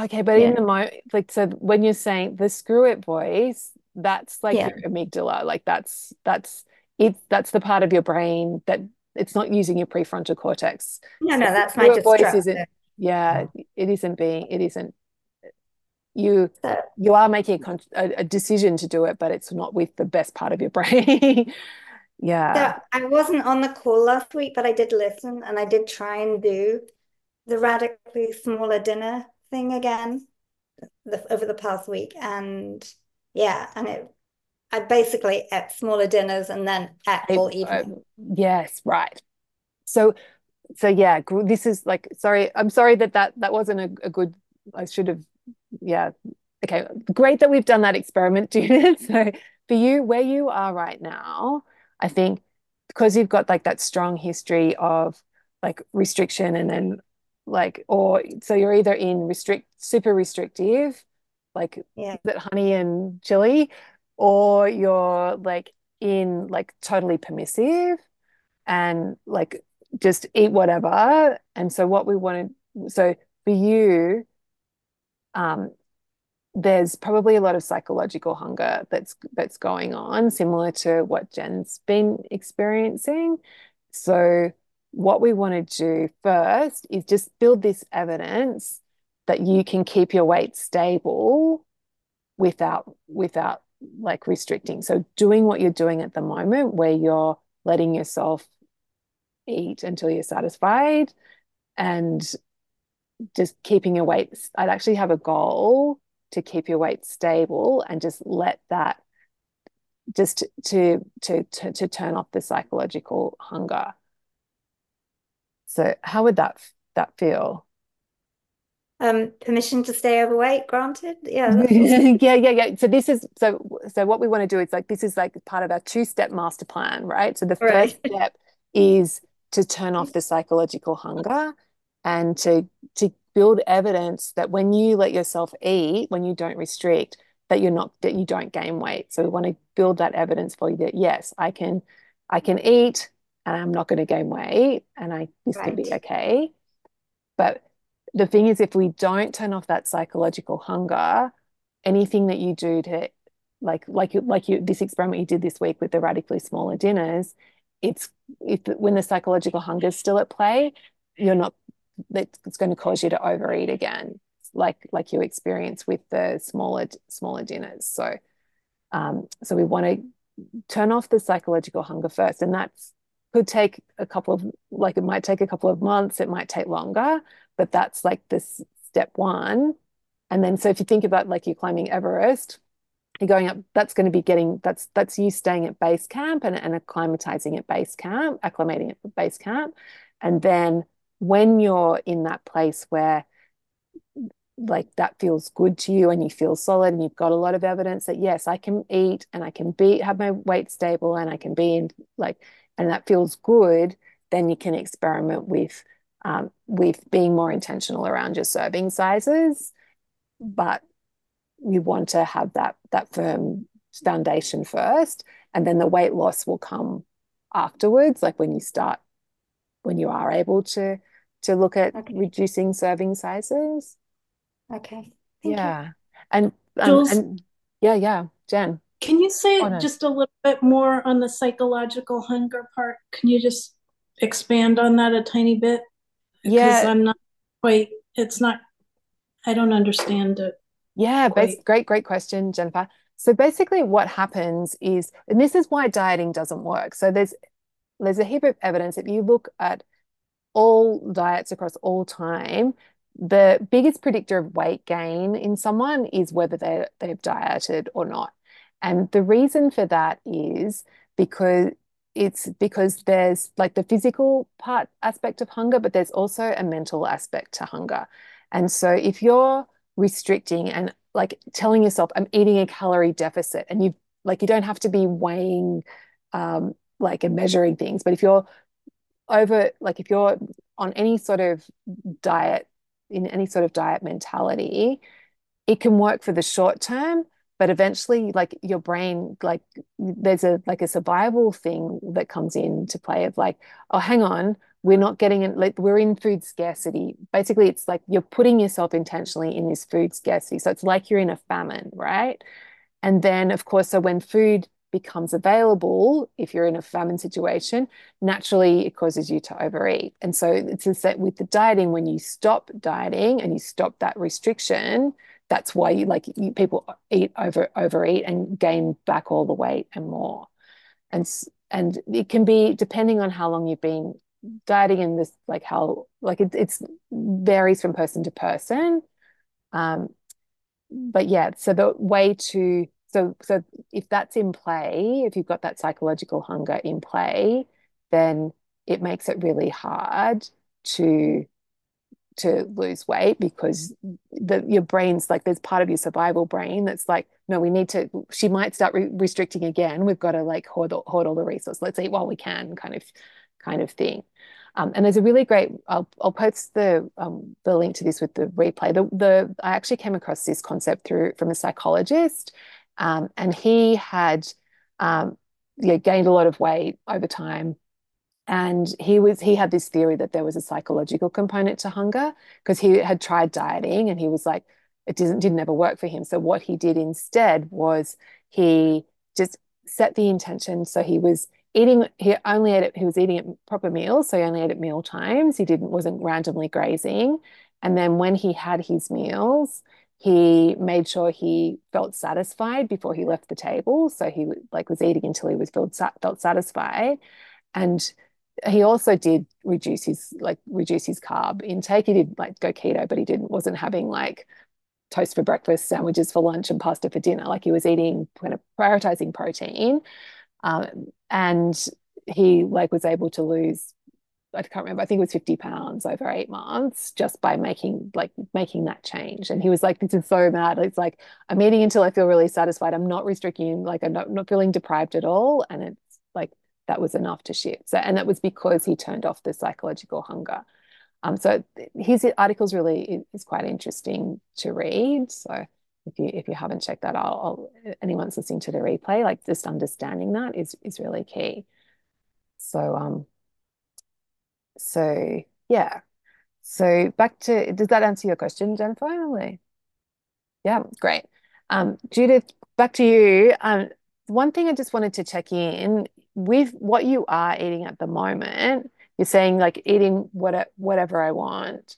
okay, but yeah. in the moment, like, so when you're saying the screw it voice, that's like yeah. your amygdala, like that's that's it. That's the part of your brain that it's not using your prefrontal cortex. No, so no, that's my voice. Isn't, yeah, it isn't being. It isn't. You so, you are making a, a decision to do it, but it's not with the best part of your brain. Yeah. So I wasn't on the call last week, but I did listen, and I did try and do the radically smaller dinner thing again the, over the past week. And yeah, and it, I basically ate smaller dinners and then ate all evening. Uh, yes, right. So, so yeah, this is like, sorry, I'm sorry that that, that wasn't a, a good, I should have, yeah. Okay, great that we've done that experiment, Judith. So for you, where you are right now, I think because you've got like that strong history of like restriction and then like, or so you're either in restrict, super restrictive, like yeah. that honey and chili, or you're like in like totally permissive and like just eat whatever. And so what we wanted, so for you, um, there's probably a lot of psychological hunger that's that's going on, similar to what Jen's been experiencing. So what we want to do first is just build this evidence that you can keep your weight stable without without like restricting. So doing what you're doing at the moment, where you're letting yourself eat until you're satisfied and just keeping your weight. I'd actually have a goal to keep your weight stable and just let that just to to to, to turn off the psychological hunger. So how would that that feel? Um, permission to stay overweight granted. Yeah. yeah, yeah, yeah. So this is so so what we want to do is like this is like part of our two-step master plan, right? So the right. first step is to turn off the psychological hunger and to to build evidence that when you let yourself eat, when you don't restrict, that you're not, that you don't gain weight. So we want to build that evidence for you that yes, I can, I can eat and I'm not going to gain weight and I, this right. can be okay. But the thing is, if we don't turn off that psychological hunger, anything that you do to like, like, like you, this experiment you did this week with the radically smaller dinners, it's if when the psychological hunger is still at play, you're not, it's going to cause you to overeat again, like like you experience with the smaller smaller dinners. So um so we want to turn off the psychological hunger first, and that's could take a couple of like it might take a couple of months, it might take longer, but that's like this step one. And then so if you think about like you're climbing Everest, you're going up, that's going to be getting that's that's you staying at base camp and, and acclimatizing at base camp, acclimating at base camp. And then when you're in that place where like that feels good to you and you feel solid and you've got a lot of evidence that yes, I can eat and I can be, have my weight stable and I can be in like, and that feels good, then you can experiment with, um, with being more intentional around your serving sizes, but you want to have that, that firm foundation first, and then the weight loss will come afterwards. Like when you start, when you are able to, to look at okay. reducing serving sizes. Okay. Thank yeah. You. And, um, Jules, and yeah, yeah. Jen. Can you say oh, no. just a little bit more on the psychological hunger part? Can you just expand on that a tiny bit? Because yeah. I'm not quite, it's not, I don't understand it. Yeah. Bas- great, great question, Jennifer. So basically what happens is, and this is why dieting doesn't work. So there's, there's a heap of evidence. If you look at all diets across all time, the biggest predictor of weight gain in someone is whether they, they've dieted or not. And the reason for that is because it's because there's like the physical part aspect of hunger, but there's also a mental aspect to hunger. And so if you're restricting and like telling yourself, I'm eating a calorie deficit, and you like, you don't have to be weighing um, like and measuring things, but if you're over, like if you're on any sort of diet, in any sort of diet mentality, it can work for the short term, but eventually like your brain, like there's a, like a survival thing that comes into play of like, oh, hang on, we're not getting it. Like we're in food scarcity. Basically it's like, you're putting yourself intentionally in this food scarcity. So it's like you're in a famine, right? And then of course, so when food becomes available, if you're in a famine situation, naturally it causes you to overeat. And so it's that with the dieting, when you stop dieting and you stop that restriction, that's why you like you, people eat over overeat and gain back all the weight and more. And and it can be depending on how long you've been dieting and this like how like it it's varies from person to person. Um, but yeah, so the way to So so if that's in play, if you've got that psychological hunger in play, then it makes it really hard to to lose weight because the, your brain's like, there's part of your survival brain that's like, no, we need to, she might start re- restricting again. We've got to like hoard, hoard all the resources. Let's eat while we can kind of kind of thing. Um, and there's a really great, I'll, I'll post the um, the link to this with the replay. The, the I actually came across this concept through from a psychologist, um, and he had um, yeah, gained a lot of weight over time. And he was he had this theory that there was a psychological component to hunger because he had tried dieting and he was like, it didn't, didn't ever work for him. So what he did instead was he just set the intention. So he was eating, he only ate it, he was eating at proper meals, so he only ate at meal times. He didn't, wasn't randomly grazing. And then when he had his meals, he made sure he felt satisfied before he left the table. So he like was eating until he was felt, felt satisfied. And he also did reduce his, like reduce his carb intake. He did like go keto, but he didn't, wasn't having like toast for breakfast, sandwiches for lunch and pasta for dinner. Like he was eating, kind of prioritizing protein. Um, and he like was able to lose, I can't remember, I think it was fifty pounds over eight months just by making like making that change. And he was like, this is so mad. It's like, I'm eating until I feel really satisfied. I'm not restricting, like I'm not, not feeling deprived at all. And it's like, that was enough to shift. So, and that was because he turned off the psychological hunger. Um, so his article's really is quite interesting to read. So If you if you haven't checked that out, I'll, anyone's listening to the replay, like just understanding that is is really key. So um, so yeah, so back to, does that answer your question, Jennifer? Yeah, great. Um, Judith, back to you. Um, one thing I just wanted to check in with what you are eating at the moment. You're saying like eating what whatever I want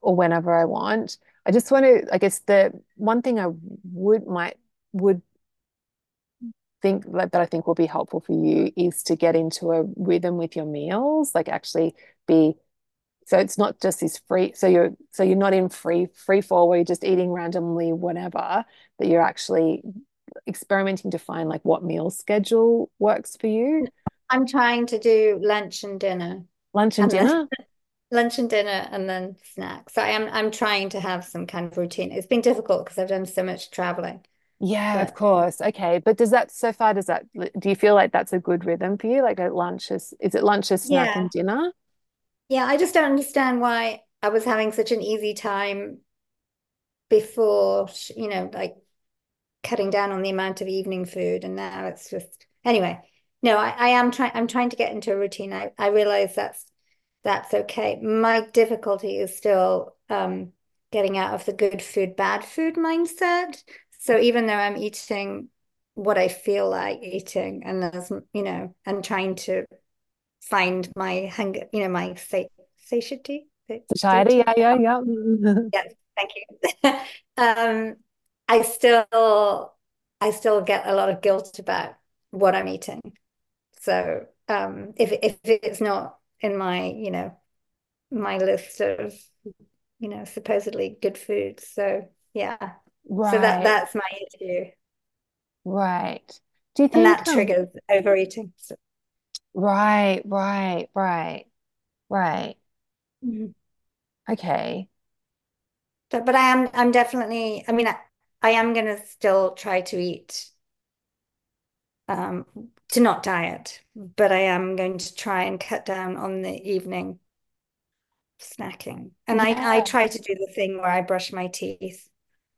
or whenever I want. I just want to, I guess the one thing I would might would think that I think will be helpful for you is to get into a rhythm with your meals, like actually be, so it's not just this free, so you're, so you're not in free, free fall where you're just eating randomly, whatever, but you're actually experimenting to find like what meal schedule works for you. I'm trying to do lunch and dinner. Lunch and, and dinner? Then, lunch and dinner and then snacks. So I am, I'm trying to have some kind of routine. It's been difficult because I've done so much traveling. Yeah, but, of course. Okay. But does that, so far, does that, do you feel like that's a good rhythm for you? Like at lunch is, is it lunch, a snack yeah. and dinner? Yeah. I just don't understand why I was having such an easy time before, you know, like cutting down on the amount of evening food. And now it's just, anyway, no, I, I am trying, I'm trying to get into a routine. I, I realize that's, that's okay. My difficulty is still um, getting out of the good food, bad food mindset. So even though I'm eating what I feel like eating and there's, you know, and trying to find my hunger, you know, my sat- satiety. Satiety, yeah, yeah, yeah. Yeah, thank you. um, I still, I still get a lot of guilt about what I'm eating. So um, if if it's not in my, you know, my list of, you know, supposedly good foods. So, yeah. Right. So that, that's my issue. Right. Do you think and that um, triggers overeating? So. Right, right, right, right. Mm-hmm. Okay. But, but I am, I'm definitely, I mean, I, I am going to still try to eat, um, to not diet, but I am going to try and cut down on the evening snacking. And yeah. I, I try to do the thing where I brush my teeth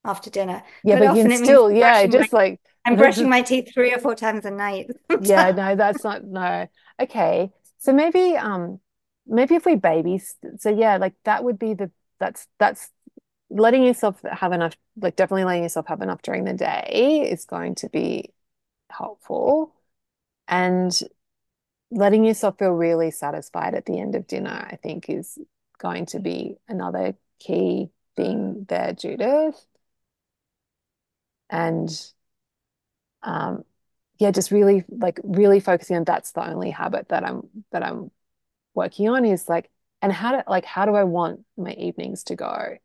after dinner. Yeah, but, but you still, yeah, just my, like... I'm brushing my teeth three or four times a night. Yeah, no, that's not, no. Okay, so maybe um, maybe if we baby, so yeah, like that would be the, that's, that's letting yourself have enough, like definitely letting yourself have enough during the day is going to be helpful, and letting yourself feel really satisfied at the end of dinner, I think, is going to be another key thing there, Judith. And um yeah, just really like really focusing on that's the only habit that I'm that I'm working on is like, and how do like how do I want my evenings to go?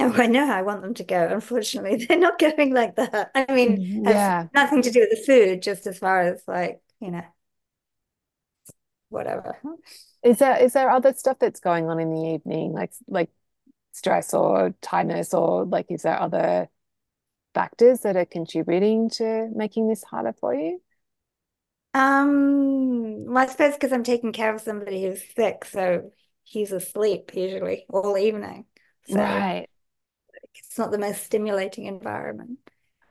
Oh, I know how I want them to go. Unfortunately, they're not going like that. I mean, yeah. It's nothing to do with the food, just as far as like, you know, whatever. Is there is there other stuff that's going on in the evening, like like stress or tiredness, or like is there other factors that are contributing to making this harder for you? Um, well, I suppose because I'm taking care of somebody who's sick, so he's asleep usually all evening. So right. It's not the most stimulating environment.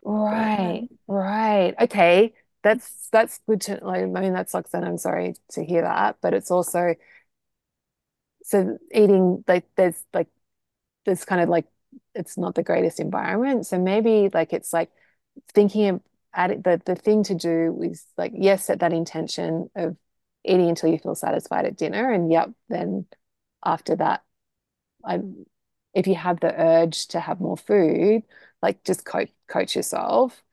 Right, but, um, right. Okay, that's that's good to. Like, I mean, that sucks, and I'm sorry to hear that. But it's also so eating like there's like there's kind of like it's not the greatest environment. So maybe like it's like thinking of adding, the the thing to do is like yes, set that intention of eating until you feel satisfied at dinner, and yep, then after that, I. If you have the urge to have more food, like just coach, coach yourself.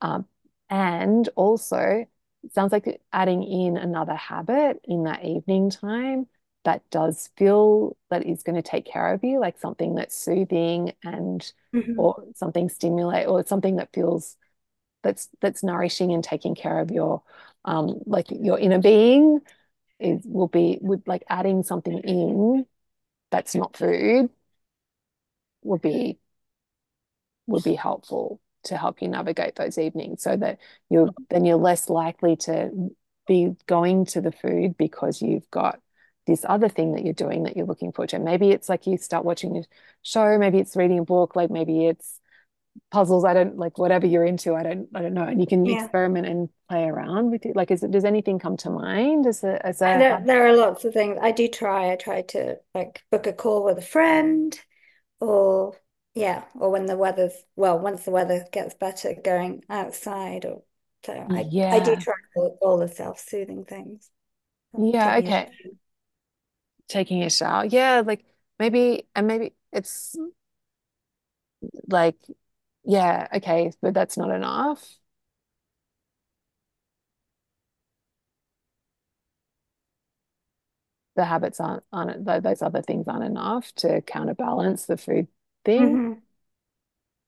Um, and also, it sounds like adding in another habit in that evening time that does feel that is going to take care of you, like something that's soothing and mm-hmm. or something stimulate or something that feels that's that's nourishing and taking care of your um like your inner being is will be would like adding something in that's not food. Would be would be helpful to help you navigate those evenings, so that you're then you're less likely to be going to the food because you've got this other thing that you're doing that you're looking forward to. Maybe it's like you start watching a show, maybe it's reading a book, like maybe it's puzzles. I don't like whatever you're into. I don't I don't know. And you can yeah. experiment and play around with it. Like, is it, does anything come to mind? Is there, is there, there, there are lots of things I do try. I try to like book a call with a friend. Or yeah, or when the weather's well, once the weather gets better, going outside. Or so I, yeah. I do try all, all the self-soothing things. Yeah, taking okay. A taking a shower, yeah, like maybe, and maybe it's like, yeah, okay, but that's not enough. The habits aren't, aren't those other things aren't enough to counterbalance the food thing.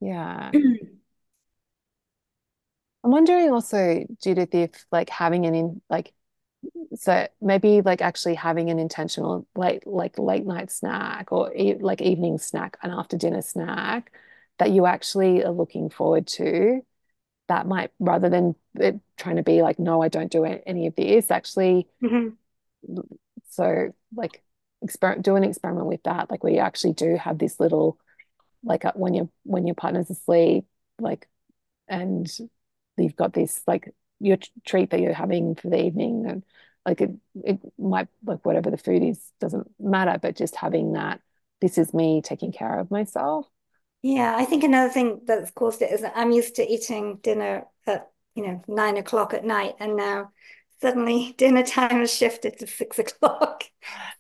Mm-hmm. Yeah. I'm wondering also, Judith, if like having an in like So maybe like actually having an intentional late, like late night snack or e- like evening snack, an after dinner snack that you actually are looking forward to, that might, rather than it trying to be like, no, I don't do any of this, actually. Mm-hmm. So like exper- do an experiment with that. Like where you actually do have this little, like when you're, when your partner's asleep, like, and you've got this, like your t- treat that you're having for the evening, and like it, it might, like whatever the food is, doesn't matter, but just having that, this is me taking care of myself. Yeah, I think another thing that's caused it is that I'm used to eating dinner at, you know, nine o'clock at night, and now suddenly dinner time has shifted to six o'clock.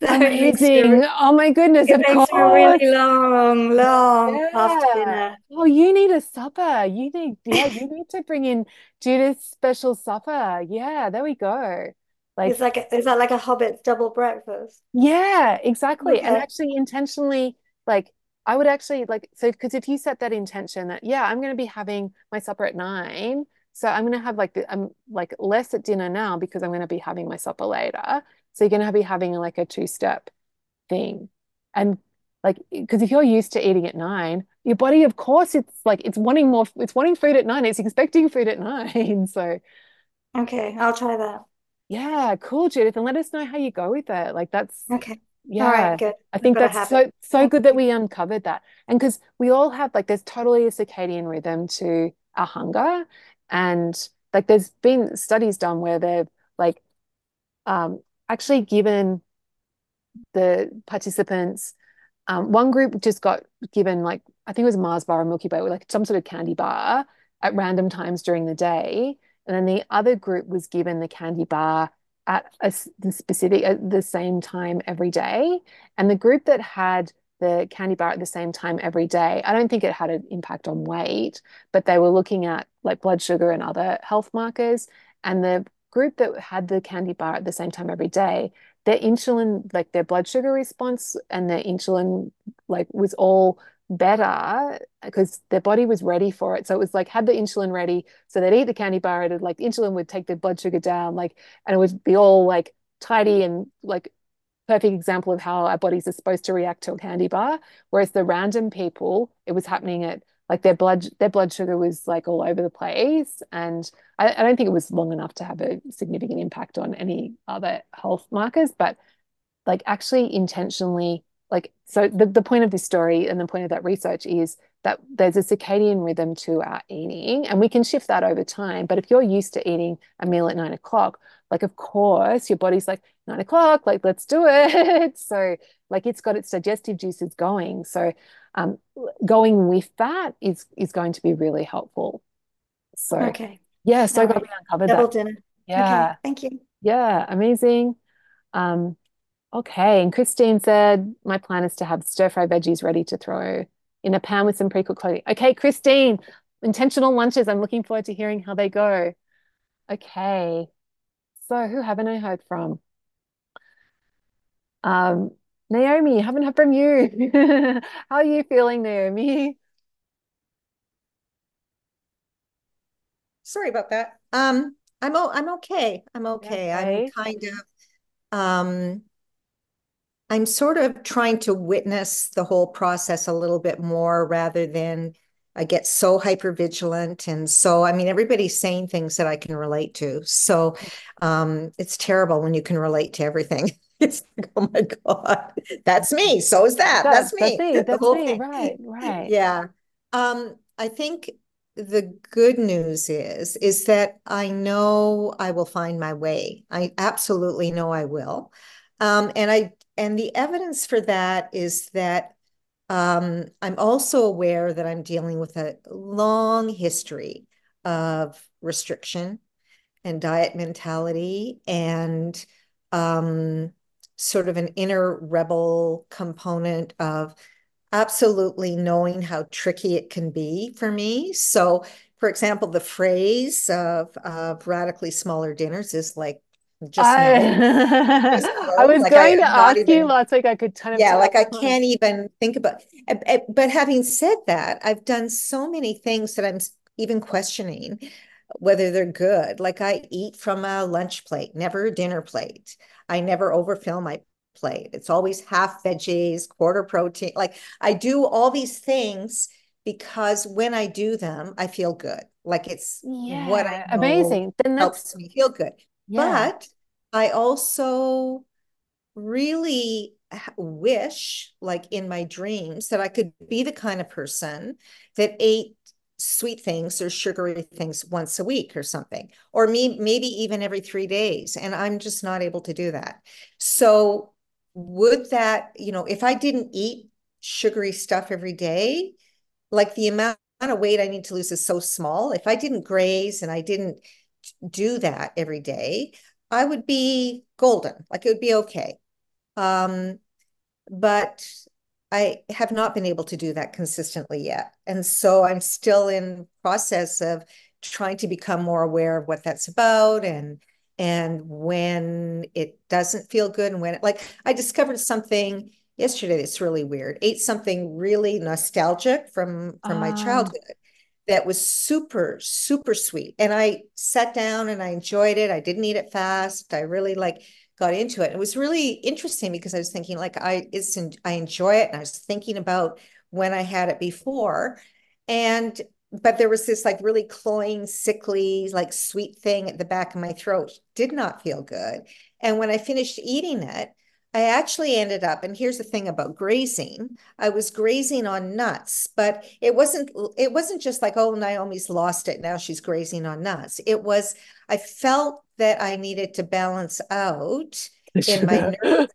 So amazing! It, oh my goodness! It makes a really long, long yeah. after dinner. Oh, you need a supper. You need, yeah, you need to bring in Judith's special supper. Yeah, there we go. Like, it's like a, is that like a Hobbit's double breakfast? Yeah, exactly. Okay. And actually, intentionally, like I would actually like so because if you set that intention that yeah, I'm going to be having my supper at nine. So I'm going to have like the, I'm like less at dinner now because I'm going to be having my supper later. So you're going to be having like a two-step thing. And like, because if you're used to eating at nine, your body, of course, it's like, it's wanting more, it's wanting food at nine. It's expecting food at nine. So. Okay. I'll try that. Yeah. Cool, Judith. And let us know how you go with it. Like that's. Okay. Yeah. All right, good. I think that's so, so good that we uncovered that. And because we all have like, there's totally a circadian rhythm to our hunger. And like there's been studies done where they've like um, actually given the participants, um, one group just got given like, I think it was a Mars bar or Milky Way, or like some sort of candy bar at random times during the day. And then the other group was given the candy bar at a specific, at the same time every day. And the group that had the candy bar at the same time every day, I don't think it had an impact on weight, but they were looking at like blood sugar and other health markers. And the group that had the candy bar at the same time every day, their insulin, like their blood sugar response and their insulin like was all better because their body was ready for it. So it was like had the insulin ready, so they'd eat the candy bar, and like the insulin would take their blood sugar down, like, and it would be all like tidy and like perfect example of how our bodies are supposed to react to a candy bar. Whereas the random people, it was happening at like their blood, their blood sugar was like all over the place. And I, I don't think it was long enough to have a significant impact on any other health markers, but like actually intentionally, like, so the, the point of this story and the point of that research is that there's a circadian rhythm to our eating, and we can shift that over time. But if you're used to eating a meal at nine o'clock, like, of course, your body's like nine o'clock, like, let's do it. So like it's got its digestive juices going. So um, going with that is is going to be really helpful. So, okay. Yeah, so glad we uncovered that. Double dinner. Yeah. Okay, thank you. Yeah, amazing. Um, okay, and Christine said, my plan is to have stir-fry veggies ready to throw in a pan with some pre-cooked clothing. Okay, Christine, intentional lunches. I'm looking forward to hearing how they go. Okay, so who haven't I heard from? Um, Naomi, haven't heard from you. How are you feeling, Naomi? Sorry about that. Um, I'm o- I'm okay. I'm okay. okay. I'm kind of, um, I'm sort of trying to witness the whole process a little bit more rather than I get so hypervigilant. And so, I mean, everybody's saying things that I can relate to. So um, it's terrible when you can relate to everything. It's like, oh my God, that's me. So is that. That's, that's me. That's, that's me. Thing. Right, right. Yeah. Um, I think the good news is, is that I know I will find my way. I absolutely know I will. Um, and I, and the evidence for that is that um, I'm also aware that I'm dealing with a long history of restriction and diet mentality and um, sort of an inner rebel component of absolutely knowing how tricky it can be for me. So, for example, the phrase of, of radically smaller dinners is like, Just I, just I was like going I to ask even, you last week. I could turn. Yeah, like I can't even think about. But having said that, I've done so many things that I'm even questioning whether they're good. Like I eat from a lunch plate, never a dinner plate. I never overfill my plate. It's always half veggies, quarter protein. Like I do all these things because when I do them, I feel good. Like it's yeah, what I know amazing. Then that's, helps me feel good. Yeah. But I also really wish, like in my dreams, that I could be the kind of person that ate sweet things or sugary things once a week or something, or me, maybe even every three days. And I'm just not able to do that. So would that, you know, if I didn't eat sugary stuff every day, like the amount of weight I need to lose is so small. If I didn't graze and I didn't do that every day, I would be golden. Like it would be okay. Um, but I have not been able to do that consistently yet. And so I'm still in process of trying to become more aware of what that's about and, and when it doesn't feel good. And when it, like I discovered something yesterday that's really weird, ate something really nostalgic from, from um. my childhood that was super, super sweet. And I sat down and I enjoyed it. I didn't eat it fast. I really like got into it. It was really interesting because I was thinking like, I, it's, I enjoy it. And I was thinking about when I had it before. And, but there was this like really cloying, sickly, like sweet thing at the back of my throat. Did not feel good. And when I finished eating it, I actually ended up, and here's the thing about grazing. I was grazing on nuts, but it wasn't, it wasn't just like, oh, Naomi's lost it. Now she's grazing on nuts. It was, I felt that I needed to balance out in my nerves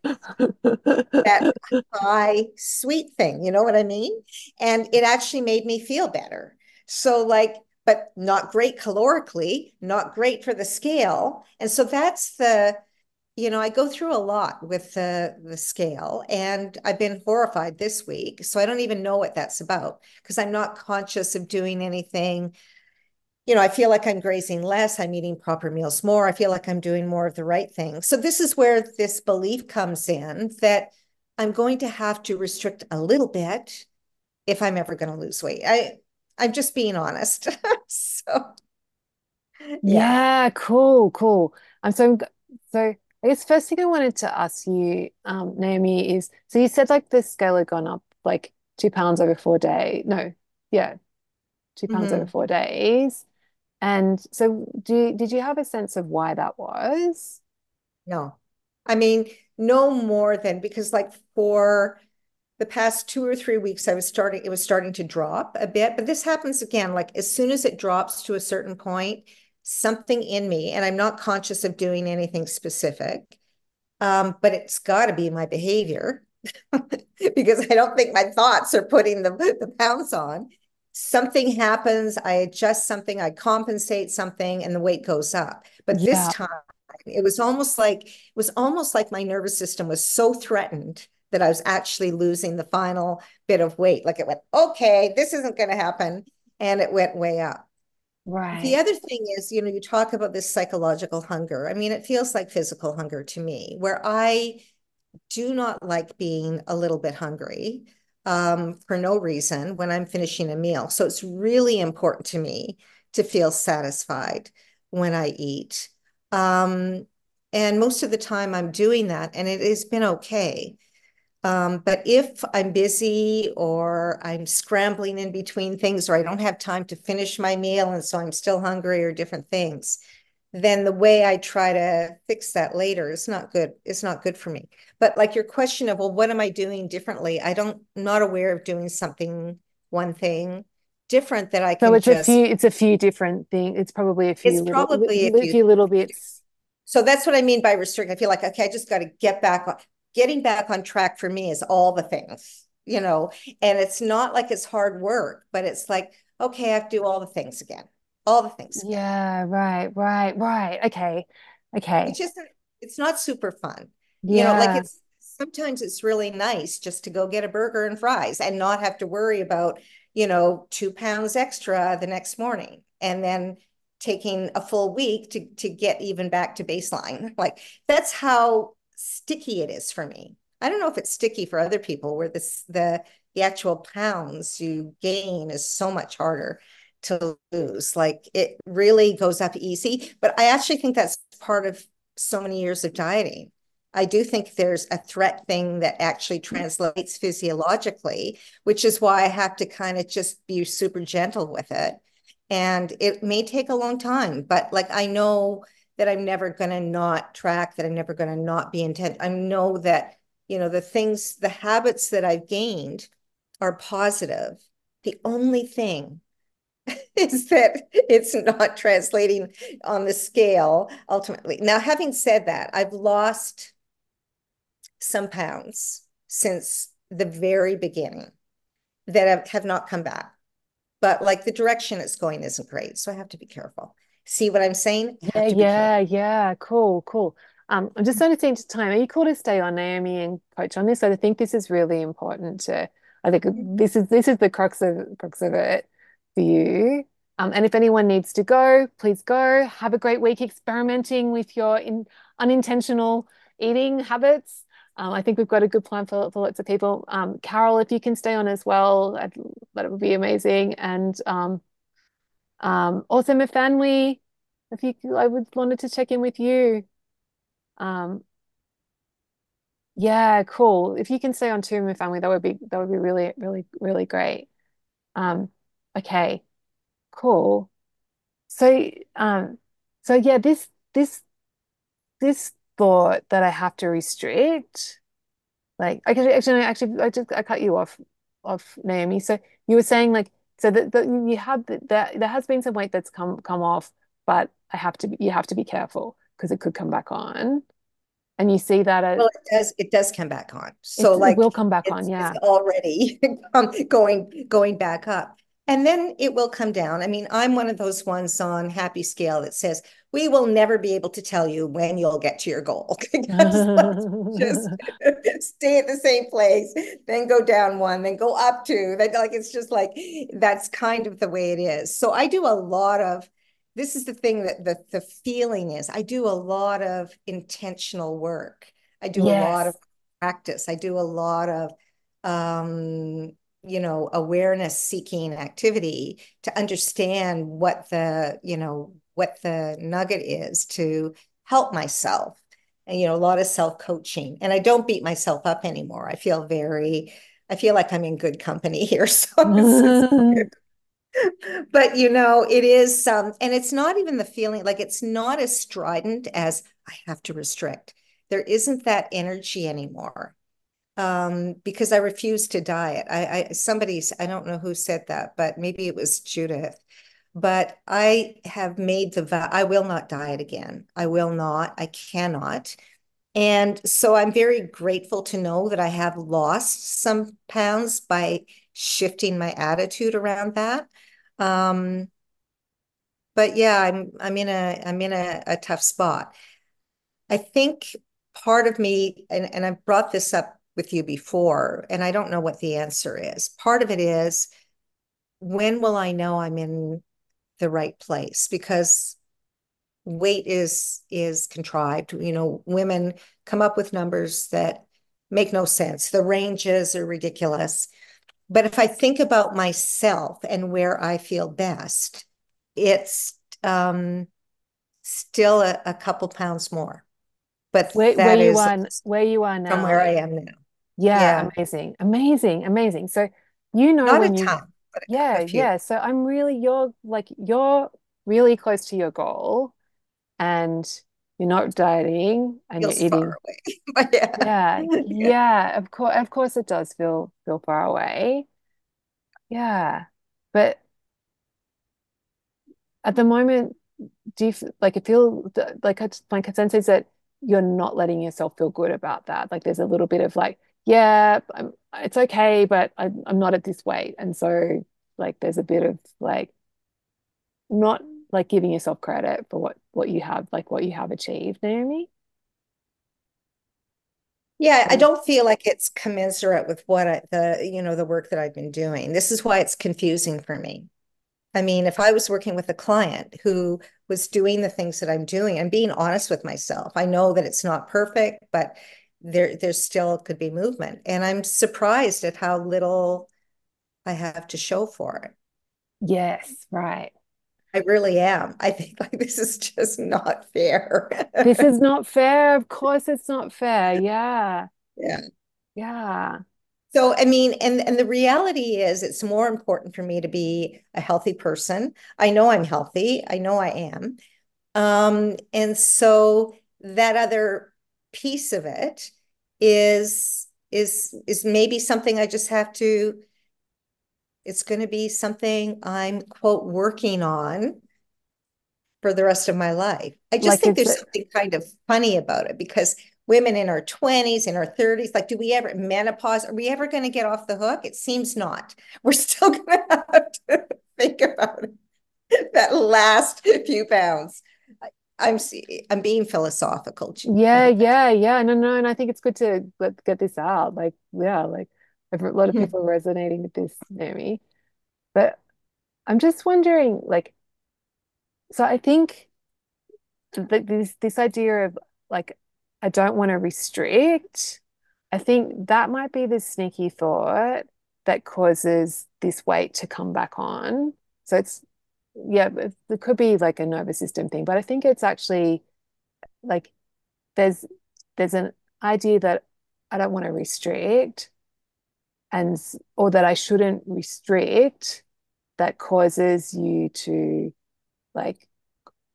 that high sweet thing, you know what I mean? And it actually made me feel better. So like, but not great calorically, not great for the scale. And so that's the, you know, I go through a lot with the, the scale, and I've been horrified this week. So I don't even know what that's about because I'm not conscious of doing anything. You know, I feel like I'm grazing less. I'm eating proper meals more. I feel like I'm doing more of the right thing. So this is where this belief comes in that I'm going to have to restrict a little bit if I'm ever going to lose weight. I, I'm just being honest. So, yeah. yeah, cool, cool. I'm so, so I guess first thing I wanted to ask you, um, Naomi, is, so you said like the scale had gone up like two pounds over four days. No, yeah, two pounds mm-hmm. over four days. And so do you, did you have a sense of why that was? No. I mean, no more than because like for the past two or three weeks, I was starting, it was starting to drop a bit, but this happens again, like as soon as it drops to a certain point, something in me, and I'm not conscious of doing anything specific, um, but it's got to be my behavior because I don't think my thoughts are putting the, the pounds on. Something happens, I adjust something, I compensate something, and the weight goes up. But yeah. this time, it was almost like it was almost like my nervous system was so threatened that I was actually losing the final bit of weight. Like it went, okay, this isn't going to happen, and it went way up. Right. The other thing is, you know, you talk about this psychological hunger. I mean, it feels like physical hunger to me, where I do not like being a little bit hungry um, for no reason when I'm finishing a meal. So it's really important to me to feel satisfied when I eat. Um, and most of the time I'm doing that, and it has been okay. Um, but if I'm busy or I'm scrambling in between things, or I don't have time to finish my meal, and so I'm still hungry or different things, then the way I try to fix that later is not good. It's not good for me. But like your question of, well, what am I doing differently? I don't, I'm not aware of doing something, one thing different that I can. So it's just, a few, it's a few different things. It's probably a few, it's little, probably a few, few little bits. So that's what I mean by restrict. I feel like, okay, I just got to get back on. Getting back on track for me is all the things, you know, and it's not like it's hard work, but it's like, okay, I have to do all the things again, all the things. Again. Yeah. Right. Right. Right. Okay. Okay. It's just, it's not super fun. Yeah. You know, like it's, sometimes it's really nice just to go get a burger and fries and not have to worry about, you know, two pounds extra the next morning. And then taking a full week to, to get even back to baseline. Like that's how sticky it is for me. I don't know if it's sticky for other people, where this the the actual pounds you gain is so much harder to lose. Like, it really goes up easy. But I actually think that's part of so many years of dieting. I do think there's a threat thing that actually translates physiologically, which is why I have to kind of just be super gentle with it. And it may take a long time, but like, I know that I'm never going to not track, that I'm never going to not be intent. I know that, you know, the things, the habits that I've gained are positive. The only thing is that it's not translating on the scale ultimately. Now, having said that, I've lost some pounds since the very beginning that have not come back. But like, the direction it's going isn't great. So I have to be careful. See what I'm saying? Yeah, yeah, yeah. Cool, cool. Um, I'm just going to change the time. Are you cool to stay on, Naomi, and coach on this? So I think this is really important to, I think this is this is the crux of crux of it for you. Um, and if anyone needs to go, please go. Have a great week experimenting with your in, unintentional eating habits. Um, I think we've got a good plan for, for lots of people. Um, Carol, if you can stay on as well, I'd, that would be amazing. And um, um, also Mifanwi, if you, I would wanted to check in with you. Um, yeah, cool. If you can stay on too, Mifanwi, that would be that would be really, really, really great. Um, okay, cool. So, um, so yeah, this this this. thought that I have to restrict, like I actually, actually, actually, I just I cut you off, off Naomi. So you were saying like, so that you had that there has been some weight that's come come off, but I have to you have to be careful because it could come back on, and you see that as well. It does. It does come back on. So like, it will come back on. Yeah, it's already going going back up. And then it will come down. I mean, I'm one of those ones on Happy Scale that says, we will never be able to tell you when you'll get to your goal. Just stay at the same place, then go down one, then go up two. Then, like, it's just like, that's kind of the way it is. So I do a lot of, this is the thing that the, the feeling is, I do a lot of intentional work. I do yes. a lot of practice. I do a lot of, um, you know, awareness seeking activity to understand what the, you know, what the nugget is to help myself. And, you know, a lot of self-coaching, and I don't beat myself up anymore. I feel very, I feel like I'm in good company here. So, but you know, it is some, um, and it's not even the feeling, like it's not as strident as I have to restrict. There isn't that energy anymore. Um, because I refuse to diet. I, I, somebody's, I don't know who said that, but maybe it was Judith, but I have made the vow, I will not diet again. I will not, I cannot. And so I'm very grateful to know that I have lost some pounds by shifting my attitude around that. Um, but yeah, I'm, I'm in a, I'm in a, a tough spot. I think part of me, and, and I've brought this up with you before, and I don't know what the answer is. Part of it is, when will I know I'm in the right place? Because weight is is contrived. You know, women come up with numbers that make no sense. The ranges are ridiculous. But if I think about myself and where I feel best, it's um, still a, a couple pounds more. But where, that where you is are, where you are now, from where I am now. Yeah, yeah, amazing, amazing, amazing. So you know, not a you, ton, but yeah, yeah. So I'm really, you're like, you're really close to your goal, and you're not dieting, and you're eating. Far away. But yeah. Yeah, yeah, yeah. Of course, of course, it does feel feel far away. Yeah, but at the moment, do you like? I feel like I, my consensus is that you're not letting yourself feel good about that. Like, there's a little bit of like, yeah, I'm, it's okay, but I, I'm not at this weight. And so like, there's a bit of like, not like giving yourself credit for what, what you have, like what you have achieved, Naomi. Yeah. I don't feel like it's commensurate with what I, the, you know, the work that I've been doing. This is why it's confusing for me. I mean, if I was working with a client who was doing the things that I'm doing, I'm being honest with myself. I know that it's not perfect, but there, there still could be movement. And I'm surprised at how little I have to show for it. Yes, right. I really am. I think like this is just not fair. This is not fair. Of course it's not fair. Yeah. Yeah. Yeah. So, I mean, and, and the reality is it's more important for me to be a healthy person. I know I'm healthy. I know I am. Um, and so that other piece of it is, is, is maybe something I just have to, it's going to be something I'm, quote, working on for the rest of my life. I just like think there's a- something kind of funny about it, because women in our twenties, in our thirties, like, do we ever, menopause, are we ever going to get off the hook? It seems not. We're still going to have to think about it, that last few pounds. I'm I'm being philosophical. Yeah, yeah, yeah. No, no, and I think it's good to let, get this out. Like, yeah, like a lot of people are resonating with this, Naomi. But I'm just wondering, like, so I think that this this idea of, like, I don't want to restrict, I think that might be this sneaky thought that causes this weight to come back on. So it's, yeah, it could be like a nervous system thing, but I think it's actually like there's there's an idea that I don't want to restrict, and or that I shouldn't restrict, that causes you to like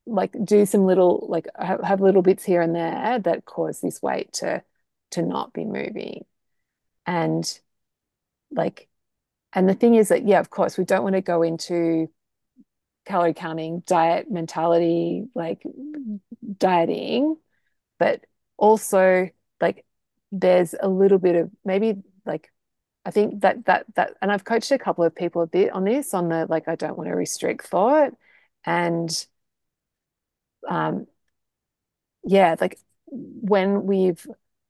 like do some little, like have, have little bits here and there that cause this weight to to not be moving. And like, and the thing is that, yeah, of course, we don't want to go into calorie counting, diet mentality, like dieting, but also like there's a little bit of maybe like, I think that that that and I've coached a couple of people a bit on this, on the like I don't want to restrict thought. And Um, yeah, like when we've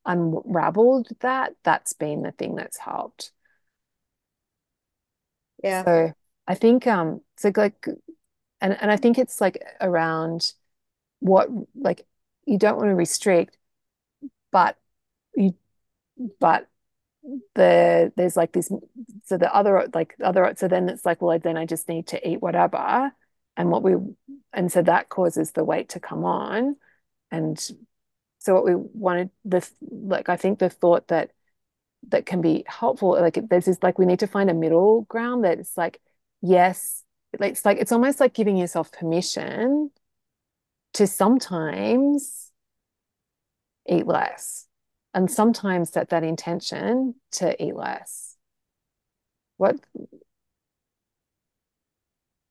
unraveled that, that's been the thing that's helped. Yeah. So I think, um, so like, and, and I think it's like around what, like, you don't want to restrict, but you, but the, there's like this, so the other, like other, so then it's like, well, then I just need to eat whatever. And what we, and so that causes the weight to come on. And so what we wanted, the like, I think the thought that that can be helpful, like there's this, like we need to find a middle ground that it's like, yes, it's like, it's almost like giving yourself permission to sometimes eat less, and sometimes set that intention to eat less. What?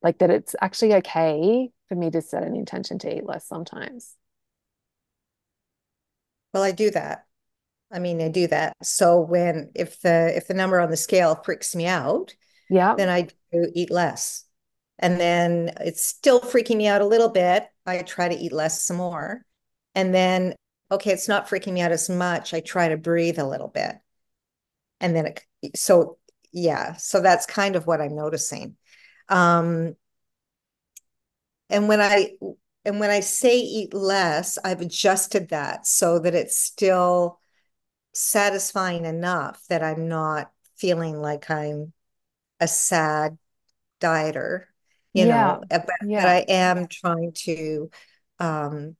Like that it's actually okay for me to set an intention to eat less sometimes. Well, I do that. I mean, I do that. So when, if the, if the number on the scale freaks me out, yeah, then I do eat less. And then it's still freaking me out a little bit. I try to eat less some more. And then, okay, it's not freaking me out as much. I try to breathe a little bit. And then it, so yeah, so that's kind of what I'm noticing. Um, and when I, and when I say eat less, I've adjusted that so that it's still satisfying enough that I'm not feeling like I'm a sad dieter, you yeah. know, but, yeah. but I am trying to, um,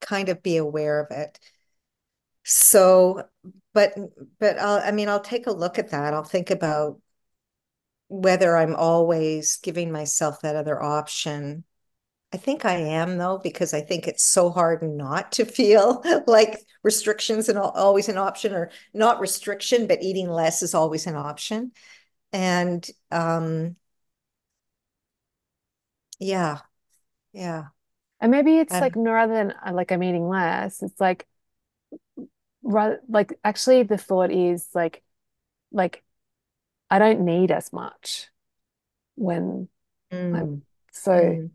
kind of be aware of it. So, but, but I'll, I mean, I'll take a look at that. I'll think about whether I'm always giving myself that other option. I think I am, though, because I think it's so hard not to feel like restrictions and always an option, or not restriction, but eating less is always an option. And um, yeah, yeah. And maybe it's um, like, rather than like I'm eating less, it's like, rather, like actually the thought is like, like, I don't need as much when mm. I'm so, mm.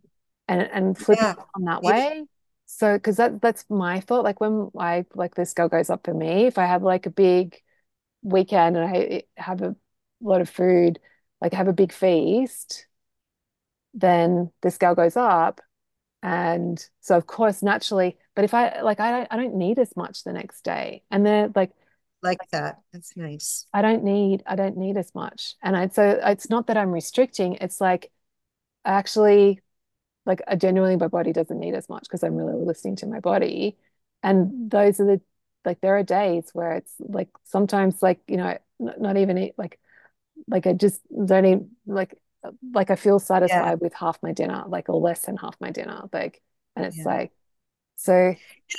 and, and flipping yeah. on that way. So, cause that, that's my thought. Like when I, like this girl goes up for me, if I have like a big weekend and I have a lot of food, like I have a big feast, then the scale goes up. And so of course, naturally, but if I, like, I don't, I don't need as much the next day. And then like, like that. That's nice. I don't need, I don't need as much. And I, so it's not that I'm restricting. It's like, actually, like I genuinely, my body doesn't need as much because I'm really listening to my body. And those are the, like, there are days where it's like, sometimes like, you know, not, not even eat, like, like I just don't even like, like I feel satisfied yeah. with half my dinner, like, or less than half my dinner. Like, and it's yeah. like, so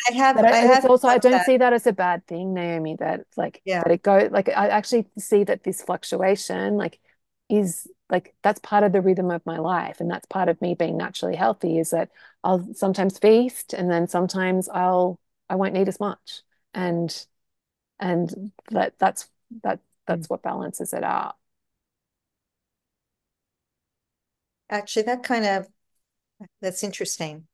I have, I, I have also, I don't that. see that as a bad thing, Naomi, that like, yeah. that it go, like, I actually see that this fluctuation, like, is like, that's part of the rhythm of my life. And that's part of me being naturally healthy, is that I'll sometimes feast and then sometimes I'll, I won't need as much. And, and that that's, that that's what balances it out. Actually, that kind of, that's interesting.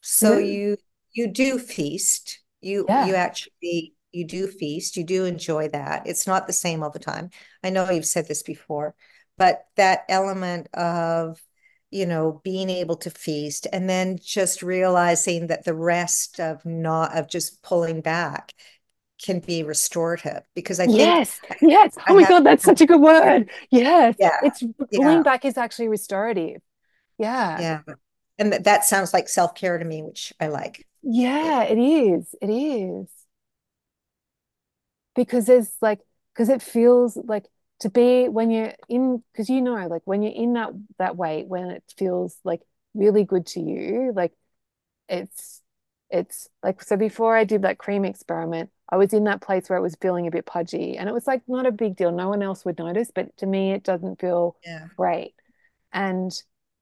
So yeah. you, you do feast, you, yeah. you actually, you do feast, you do enjoy that. It's not the same all the time. I know you've said this before, but that element of, you know, being able to feast and then just realizing that the rest of not, of just pulling back can be restorative, because I think yes yes oh I my god that's such a good word. Yes yeah it's yeah. pulling back is actually restorative. yeah yeah and th that sounds like self-care to me, which I like. yeah, yeah. it is it is because there's like, because it feels like to be when you're in, because you know, like when you're in that that weight, when it feels like really good to you, like it's it's like, so before I did that cream experiment, I was in that place where it was feeling a bit pudgy and it was like not a big deal. No one else would notice, but to me it doesn't feel yeah. great. And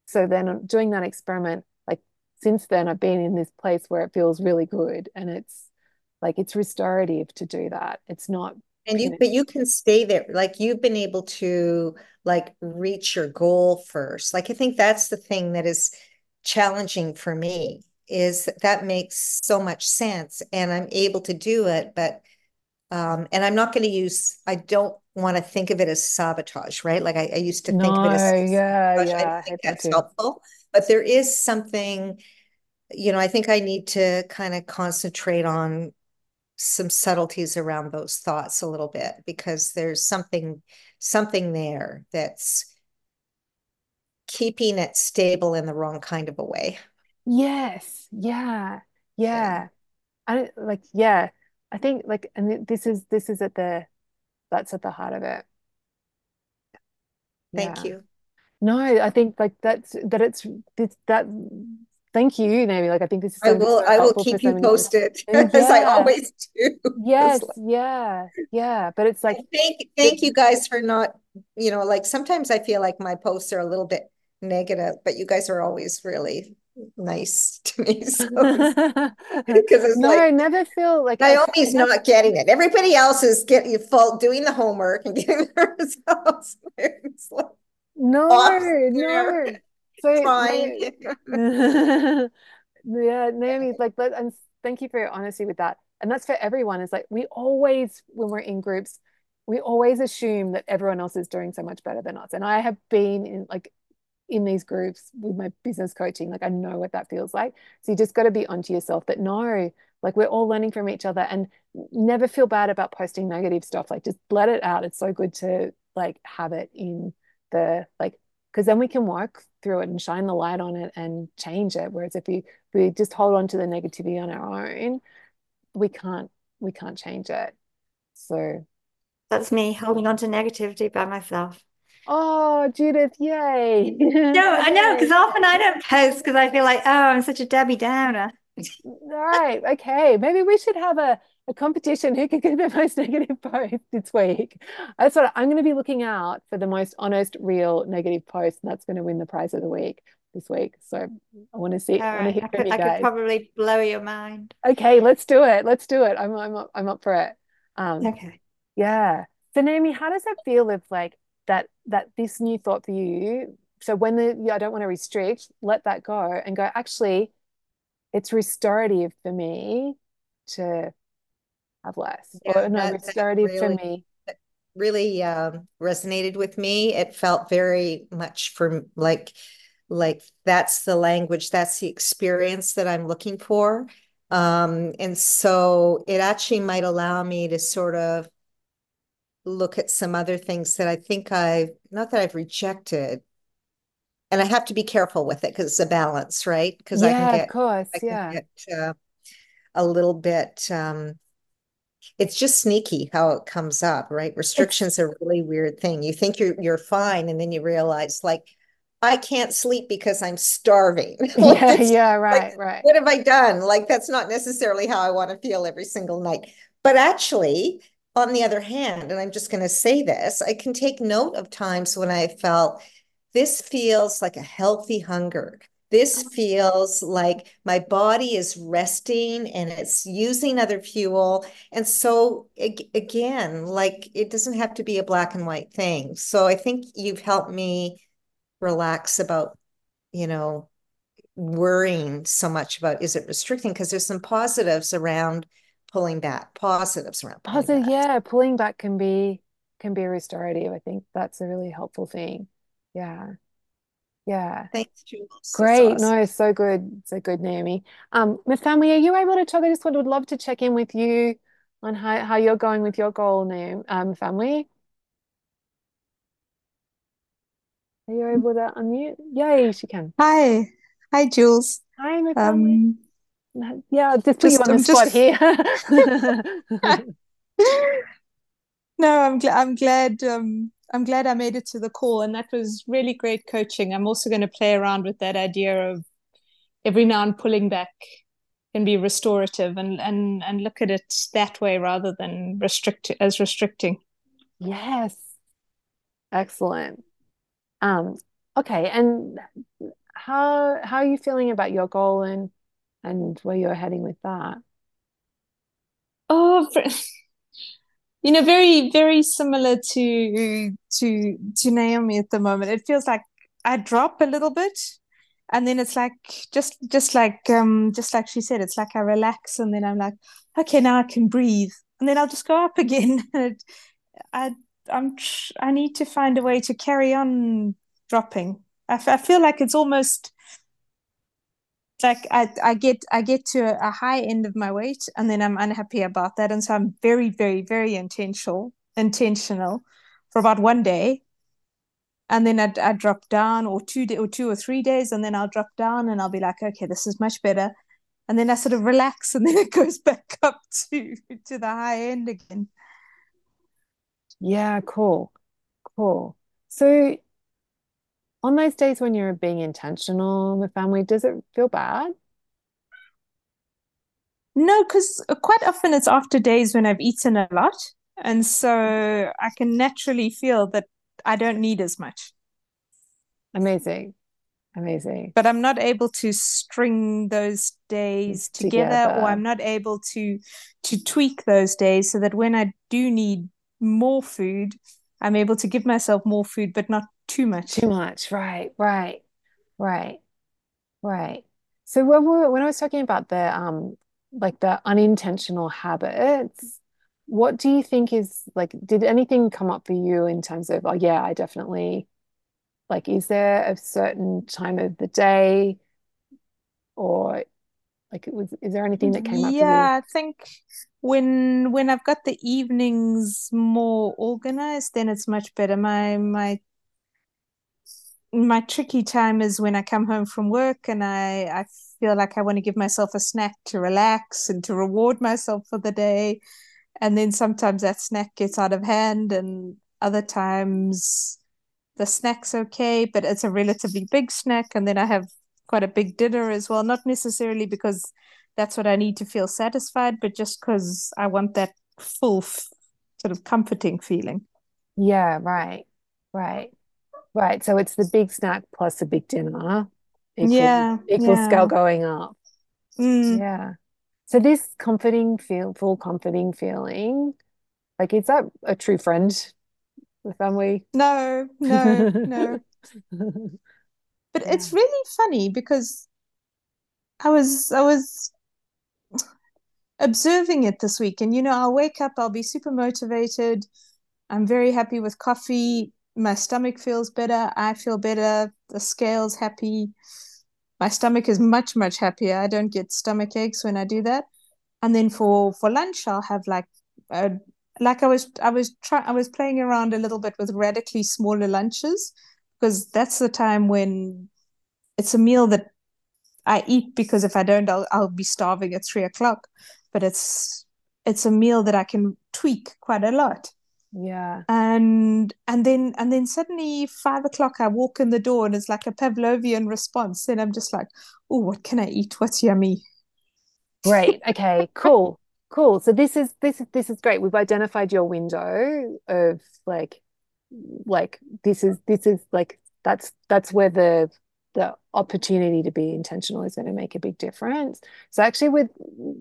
so then doing that experiment, like since then I've been in this place where it feels really good, and it's like, it's restorative to do that. It's not. And you, but you can stay there. Like you've been able to like reach your goal first. Like, I think that's the thing that is challenging for me, is that makes so much sense and I'm able to do it, but um and I'm not going to use, I don't want to think of it as sabotage, right? Like I, I used to think no, of it as yeah, sabotage. Yeah, I don't think I that's helpful, but there is something, you know, I think I need to kind of concentrate on some subtleties around those thoughts a little bit, because there's something something there that's keeping it stable in the wrong kind of a way. Yes. Yeah. Yeah. I like, yeah, I think like, and this is, this is at the, that's at the heart of it. Thank yeah. you. No, I think like that's, that it's, it's that, thank you, Naomi. Like, I think this is, I will, I will keep you posted as yeah. I always do. Yes. Like, yeah. Yeah. But it's like, thank, thank you guys for not, you know, like sometimes I feel like my posts are a little bit negative, but you guys are always really nice to me, so because it's no, like, I never feel like Naomi's I, I, not getting it. Everybody else is getting fault, doing the homework and getting the results. It's like no, no, so trying. No. Yeah, Naomi's like, let, and thank you for your honesty with that. And that's for everyone. It's like we always, when we're in groups, we always assume that everyone else is doing so much better than us. And I have been in like. in these groups with my business coaching, like I know what that feels like. So you just got to be onto yourself that no, like we're all learning from each other, and never feel bad about posting negative stuff. Like just let it out. It's so good to like have it in the like, because then we can work through it and shine the light on it and change it. Whereas if we we just hold on to the negativity on our own, we can't we can't change it. So that's me holding on to negativity by myself. Oh, Judith, yay. No, I know, because often I don't post because I feel like, oh, I'm such a Debbie Downer. Right, okay. Maybe we should have a, a competition who can get the most negative post this week. That's what I'm going to be looking out for, the most honest, real negative post, and that's going to win the prize of the week this week. So I want to see. All right. I, I, could, I could probably blow your mind. Okay, let's do it. Let's do it. I'm, I'm, up, I'm up for it. Um, okay. Yeah. So, Naomi, how does it feel if, like, that that this new thought for you, so when the yeah, I don't want to restrict, let that go and go, actually it's restorative for me to have less. Yeah, or no, that, restorative that really, for me. That really um, resonated with me. It felt very much for like, like that's the language, that's the experience that I'm looking for. Um, and so it actually might allow me to sort of look at some other things that I think I've, not that I've rejected, and I have to be careful with it because it's a balance, right? Because yeah, I can get, of course, I can yeah. get uh, a little bit, um, it's just sneaky how it comes up, right? Restrictions are a really weird thing. You think you're you're fine, and then you realize, like, I can't sleep because I'm starving. like, yeah, yeah, right, like, right. What have I done? Like, that's not necessarily how I want to feel every single night. But actually, on the other hand, and I'm just going to say this, I can take note of times when I felt this feels like a healthy hunger. This feels like my body is resting and it's using other fuel. And so again, like, it doesn't have to be a black and white thing. So I think you've helped me relax about, you know, worrying so much about, is it restricting? Because there's some positives around pulling back, positives around pulling Positive, back. Yeah, pulling back can be, can be restorative. I think that's a really helpful thing. Yeah. Yeah. Thanks, Jules. Great. Awesome. No, so good. So good, Naomi. Um, Mifanwi, are you able to talk? I just would love to check in with you on how, how you're going with your goal, Naomi, um, Mifanwi. Are you able to unmute? Yay, she can. Hi. Hi, Jules. Hi, Mifanwi. Um, yeah, just put you on the spot here. No, I'm, gl- I'm glad... Um, I'm glad I made it to the call, and that was really great coaching. I'm also going to play around with that idea of every now and pulling back can be restorative, and and and look at it that way rather than restrict as restricting. Yes, excellent. Um, okay, and how how are you feeling about your goal and and where you're heading with that? Oh. For- You know, very, very similar to to to Naomi at the moment. It feels like I drop a little bit, and then it's like just just like um just like she said, it's like I relax, and then I'm like, okay, now I can breathe, and then I'll just go up again. And I I'm I need to find a way to carry on dropping. I, f- I feel like it's almost like I, I get I get to a high end of my weight, and then I'm unhappy about that. And so I'm very, very, very intentional intentional for about one day. And then I, I drop down or two or two or three days, and then I'll drop down and I'll be like, okay, this is much better. And then I sort of relax, and then it goes back up to, to the high end again. Yeah, cool. Cool. So on those days when you're being intentional with family, does it feel bad? No, because quite often it's after days when I've eaten a lot. And so I can naturally feel that I don't need as much. Amazing. Amazing. But I'm not able to string those days together, together. or I'm not able to to tweak those days so that when I do need more food, I'm able to give myself more food, but not too much. Too much. Right, right, right, right. So when we were, when I was talking about the, um, like the unintentional habits, what do you think is, like, did anything come up for you in terms of, oh yeah, I definitely, like, is there a certain time of the day, or like, it was, is there anything that came up? Yeah, I think when when I've got the evenings more organized, then it's much better. My my my tricky time is when I come home from work and I I feel like I want to give myself a snack to relax and to reward myself for the day, and then sometimes that snack gets out of hand, and other times the snack's okay, but it's a relatively big snack, and then I have quite a big dinner as well, not necessarily because that's what I need to feel satisfied, but just because I want that full f- sort of comforting feeling. Yeah, right, right, right. So it's the big snack plus a big dinner. Equal, yeah. Equal yeah. scale going up. Mm. Yeah. So this comforting feel, full comforting feeling, like, is that a true friend with Mifanwi? No, no, no. But yeah. It's really funny because I was I was observing it this week, and you know, I'll wake up, I'll be super motivated, I'm very happy with coffee, my stomach feels better, I feel better, the scale's happy, My stomach is much, much happier. I don't get stomach aches when I do that. And then for, for lunch, I'll have like, uh, like I was, I was trying, I was playing around a little bit with radically smaller lunches, because that's the time when it's a meal that I eat, because if I don't, I'll, I'll be starving at three o'clock, but it's, it's a meal that I can tweak quite a lot. Yeah. And, and then, and then suddenly five o'clock, I walk in the door and it's like a Pavlovian response. And I'm just like, oh, what can I eat? What's yummy? Great. Okay, cool. Cool. So this is, this is, this is great. We've identified your window of like, like this is, this is like, that's, that's where the, the opportunity to be intentional is going to make a big difference. So actually with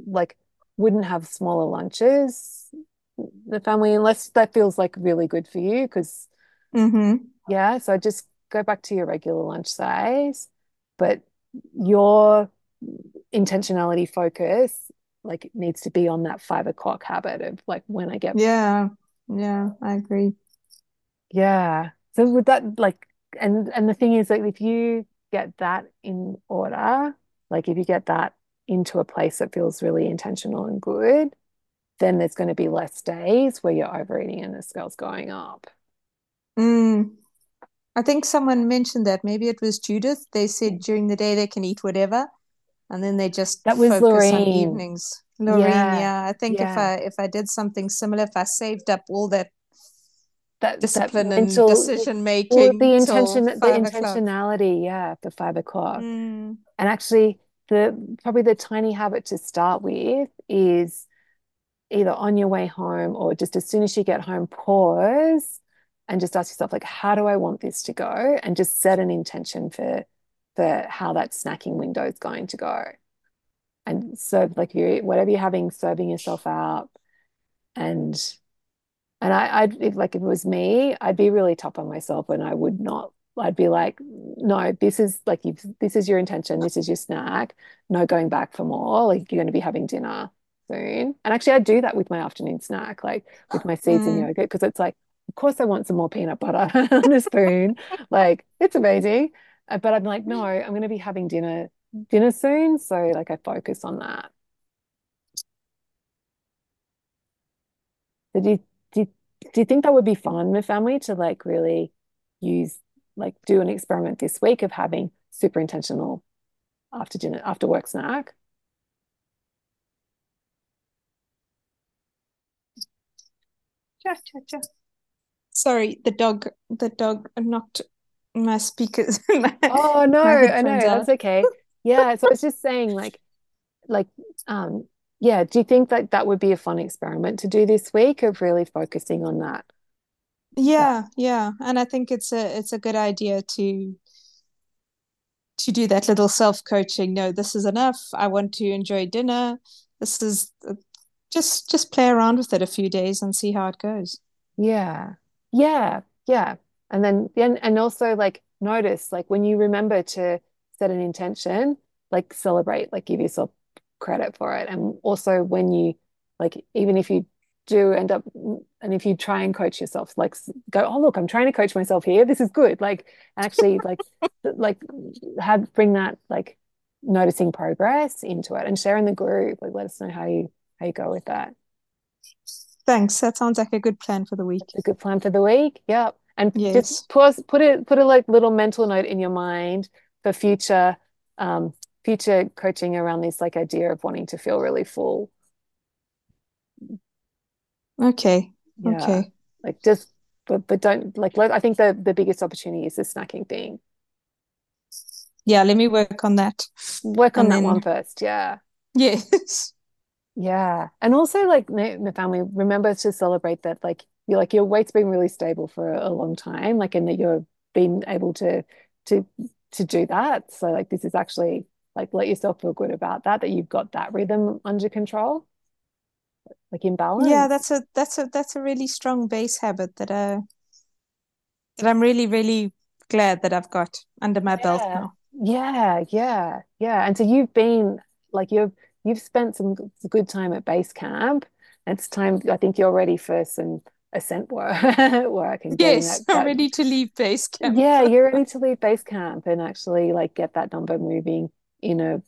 like, wouldn't have smaller lunches, the family, unless that feels like really good for you, because mm-hmm. yeah, so just go back to your regular lunch size, but your intentionality focus like it needs to be on that five o'clock habit of like when I get yeah yeah I agree yeah so with that like and and the thing is like if you get that in order, like if you get that into a place that feels really intentional and good, then there's going to be less days where you're overeating and the scale's going up. Mm. I think someone mentioned that. Maybe it was Judith. They said during the day they can eat whatever, and then they just that was focus Loreen. On evenings. Loreen, yeah. yeah. I think yeah. if I if I did something similar, if I saved up all that that discipline that mental, and decision making, the intention, the intentionality, o'clock. yeah, for five o'clock, mm. and actually. The probably the tiny habit to start with is either on your way home or just as soon as you get home, pause and just ask yourself, like, how do I want this to go? And just set an intention for for how that snacking window is going to go. And so, like, you whatever you're having, serving yourself out. And and I, I'd if, like if it was me, I'd be really tough on myself, and I would not. I'd be like, no, this is like you. This is your intention. This is your snack. No going back for more. Like you're going to be having dinner soon. And actually, I do that with my afternoon snack, like with my seeds mm. and yogurt, because it's like, of course, I want some more peanut butter on a spoon. Like it's amazing. But I'm like, no, I'm going to be having dinner dinner soon. So like, I focus on that. So do you, do you, do you think that would be fun, my family, to like really use? Like do an experiment this week of having super intentional after dinner, after work snack. Cha, cha, cha. Sorry, the dog, the dog knocked my speakers. my, oh no, I know, that's okay. Yeah, so I was just saying like, like, um, yeah, do you think that that would be a fun experiment to do this week of really focusing on that? Yeah, yeah, and I think it's a it's a good idea to to do that little self-coaching. No, this is enough. I want to enjoy dinner. This is just just play around with it a few days and see how it goes. Yeah, yeah, yeah, and then and, and also like notice like when you remember to set an intention, like celebrate, like give yourself credit for it, and also when you like even if you. do end up and if you try and coach yourself like go oh look I'm trying to coach myself here, this is good, like actually like like have bring that like noticing progress into it and share in the group, like let us know how you how you go with that. Thanks, that sounds like a good plan for the week. That's a good plan for the week. Yep. And yes. just pause, put it put a like little mental note in your mind for future um future coaching around this like idea of wanting to feel really full. Okay. Yeah. Okay. Like just, but but don't like. Let, I think the the biggest opportunity is the snacking thing. Yeah. Let me work on that. Work on and that then... one first. Yeah. Yes. Yeah, and also like the family. Remember to celebrate that. Like you're like your weight's been really stable for a long time. Like and that you've been able to to to do that. So like this is actually like let yourself feel good about that. That you've got that rhythm under control. Like imbalance. Yeah, that's a that's a that's a really strong base habit that uh that I'm really really glad that I've got under my yeah. belt now. Yeah, yeah, yeah. And so you've been like you've you've spent some good time at base camp. It's time. I think you're ready for some ascent work, work and yes, that, that, ready to leave base camp. Yeah, you're ready to leave base camp and actually like get that number moving in a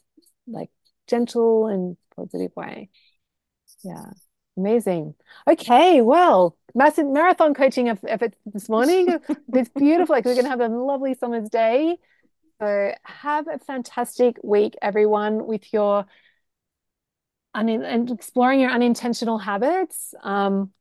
like gentle and positive way. Yeah, amazing. Okay, well, massive marathon coaching effort this morning. It's beautiful. Like we're going to have a lovely summer's day. So have a fantastic week, everyone, with your un- and exploring your unintentional habits. Um,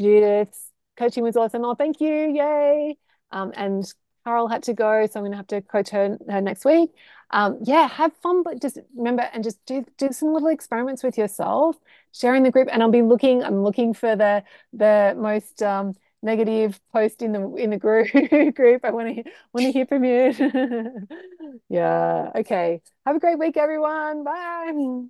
Judith, coaching was awesome. Oh, thank you. Yay. Um, and Carol had to go, so I'm going to have to coach her, her next week. Um, yeah, have fun, but just remember and just do do some little experiments with yourself, sharing the group. And I'll be looking, I'm looking for the the most um, negative post in the in the group group. I want to want to hear from you. Yeah. Okay. Have a great week, everyone. Bye.